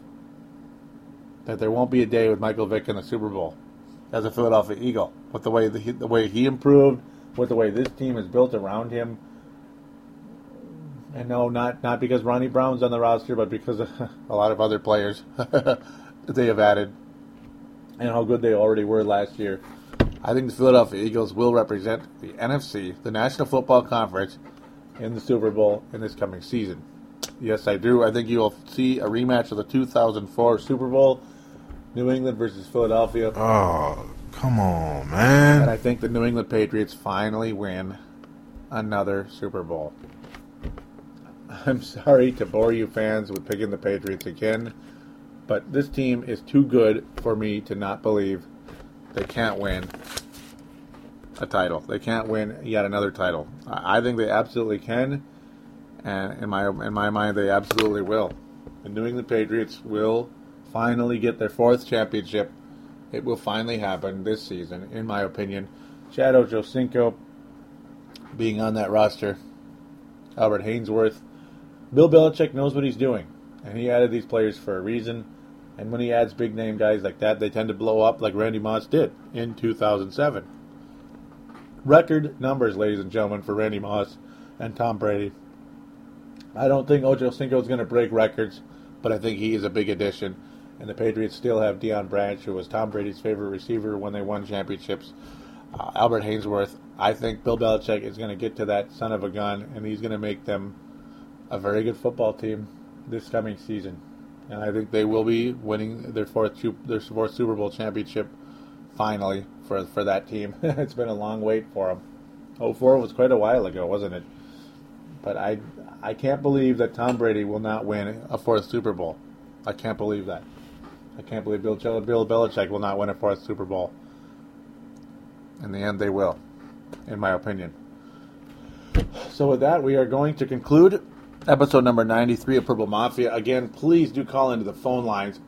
that there won't be a day with Michael Vick in the Super Bowl as a Philadelphia Eagle, with the way he improved, with the way this team is built around him. And no, not because Ronnie Brown's on the roster, but because a lot of other players they have added and how good they already were last year. I think the Philadelphia Eagles will represent the NFC, the National Football Conference, in the Super Bowl in this coming season. Yes, I do. I think you'll see a rematch of the 2004 Super Bowl, New England versus Philadelphia. Oh, come on, man. And I think the New England Patriots finally win another Super Bowl. I'm sorry to bore you fans with picking the Patriots again, but this team is too good for me to not believe they can't win a title. They can't win yet another title. I think they absolutely can, and in my mind, they absolutely will. The New England Patriots will finally get their fourth championship. It will finally happen this season, in my opinion. Chad Ochocinco being on that roster, Albert Hainsworth, Bill Belichick knows what he's doing, and he added these players for a reason. And when he adds big-name guys like that, they tend to blow up like Randy Moss did in 2007. Record numbers, ladies and gentlemen, for Randy Moss and Tom Brady. I don't think Ochocinco is going to break records, but I think he is a big addition. And the Patriots still have Deion Branch, who was Tom Brady's favorite receiver when they won championships. Albert Hainsworth, I think Bill Belichick is going to get to that son of a gun, and he's going to make them a very good football team this coming season. And I think they will be winning their fourth Super Bowl championship finally for that team. It's been a long wait for them. 2004 was quite a while ago, wasn't it? But I can't believe that Tom Brady will not win a fourth Super Bowl. I can't believe that. I can't believe Bill Belichick will not win a fourth Super Bowl. In the end, they will, in my opinion. So with that, we are going to conclude episode number 93 of Purple Mafia. Again, please do call into the phone lines.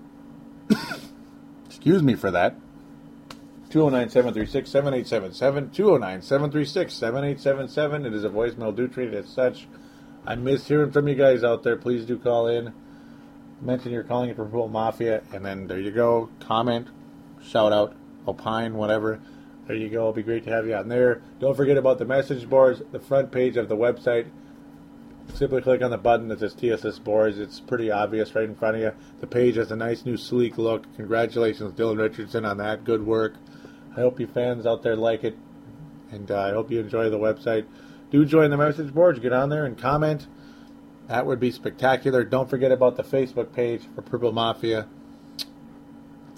Excuse me for that. 209-736-7877. 209-736-7877. It is a voicemail. Do treat it as such. I miss hearing from you guys out there. Please do call in. Mention you're calling it Purple Mafia. And then there you go. Comment, shout out, opine, whatever. There you go. It'll be great to have you on there. Don't forget about the message boards, the front page of the website. Simply click on the button that says TSS Boards. It's pretty obvious right in front of you. The page has a nice new sleek look. Congratulations, Dylan Richardson, on that. Good work. I hope you fans out there like it, and I hope you enjoy the website. Do join the message boards. Get on there and comment. That would be spectacular. Don't forget about the Facebook page for Purple Mafia.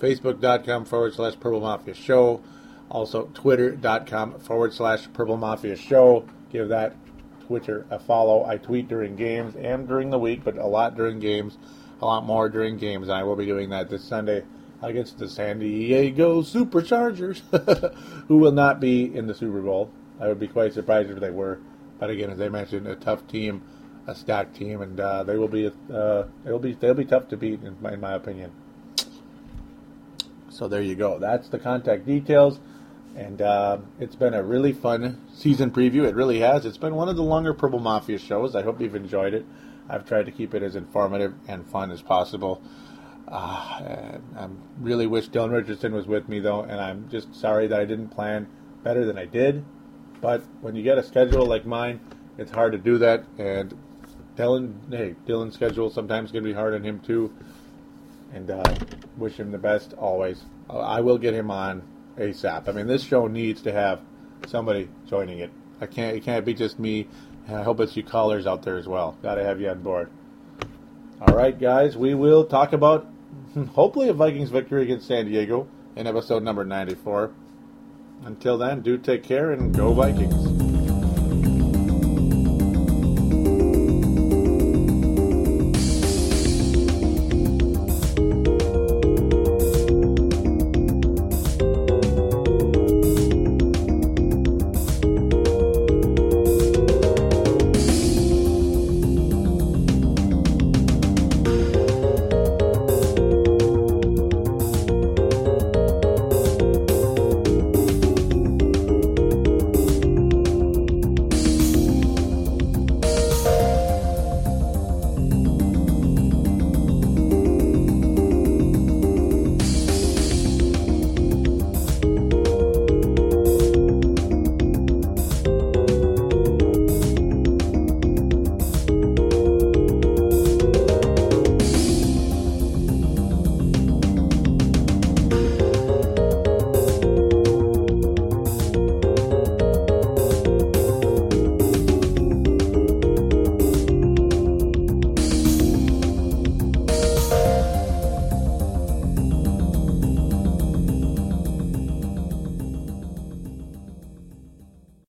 Facebook.com/Purple Mafia Show. Also, Twitter.com/Purple Mafia Show. Give that Twitter a follow. I tweet during games and during the week, but a lot during games, a lot more during games. And I will be doing that this Sunday against the San Diego Superchargers, who will not be in the Super Bowl. I would be quite surprised if they were. But again, as I mentioned, a tough team, a stacked team, and they will be. They'll be tough to beat, in my opinion. So there you go. That's the contact details. And it's been a really fun season preview. It really has. It's been one of the longer Purple Mafia shows. I hope you've enjoyed it. I've tried to keep it as informative and fun as possible. I really wish Dylan Richardson was with me, though, and I'm just sorry that I didn't plan better than I did. But when you get a schedule like mine, it's hard to do that. And Dylan's schedule sometimes can be hard on him, too. And wish him the best always. I will get him on ASAP. I mean, this show needs to have somebody joining it. It can't be just me. And I hope it's you callers out there as well. Got to have you on board. All right, guys. We will talk about, hopefully, a Vikings victory against San Diego in episode number 94. Until then, do take care and go Vikings.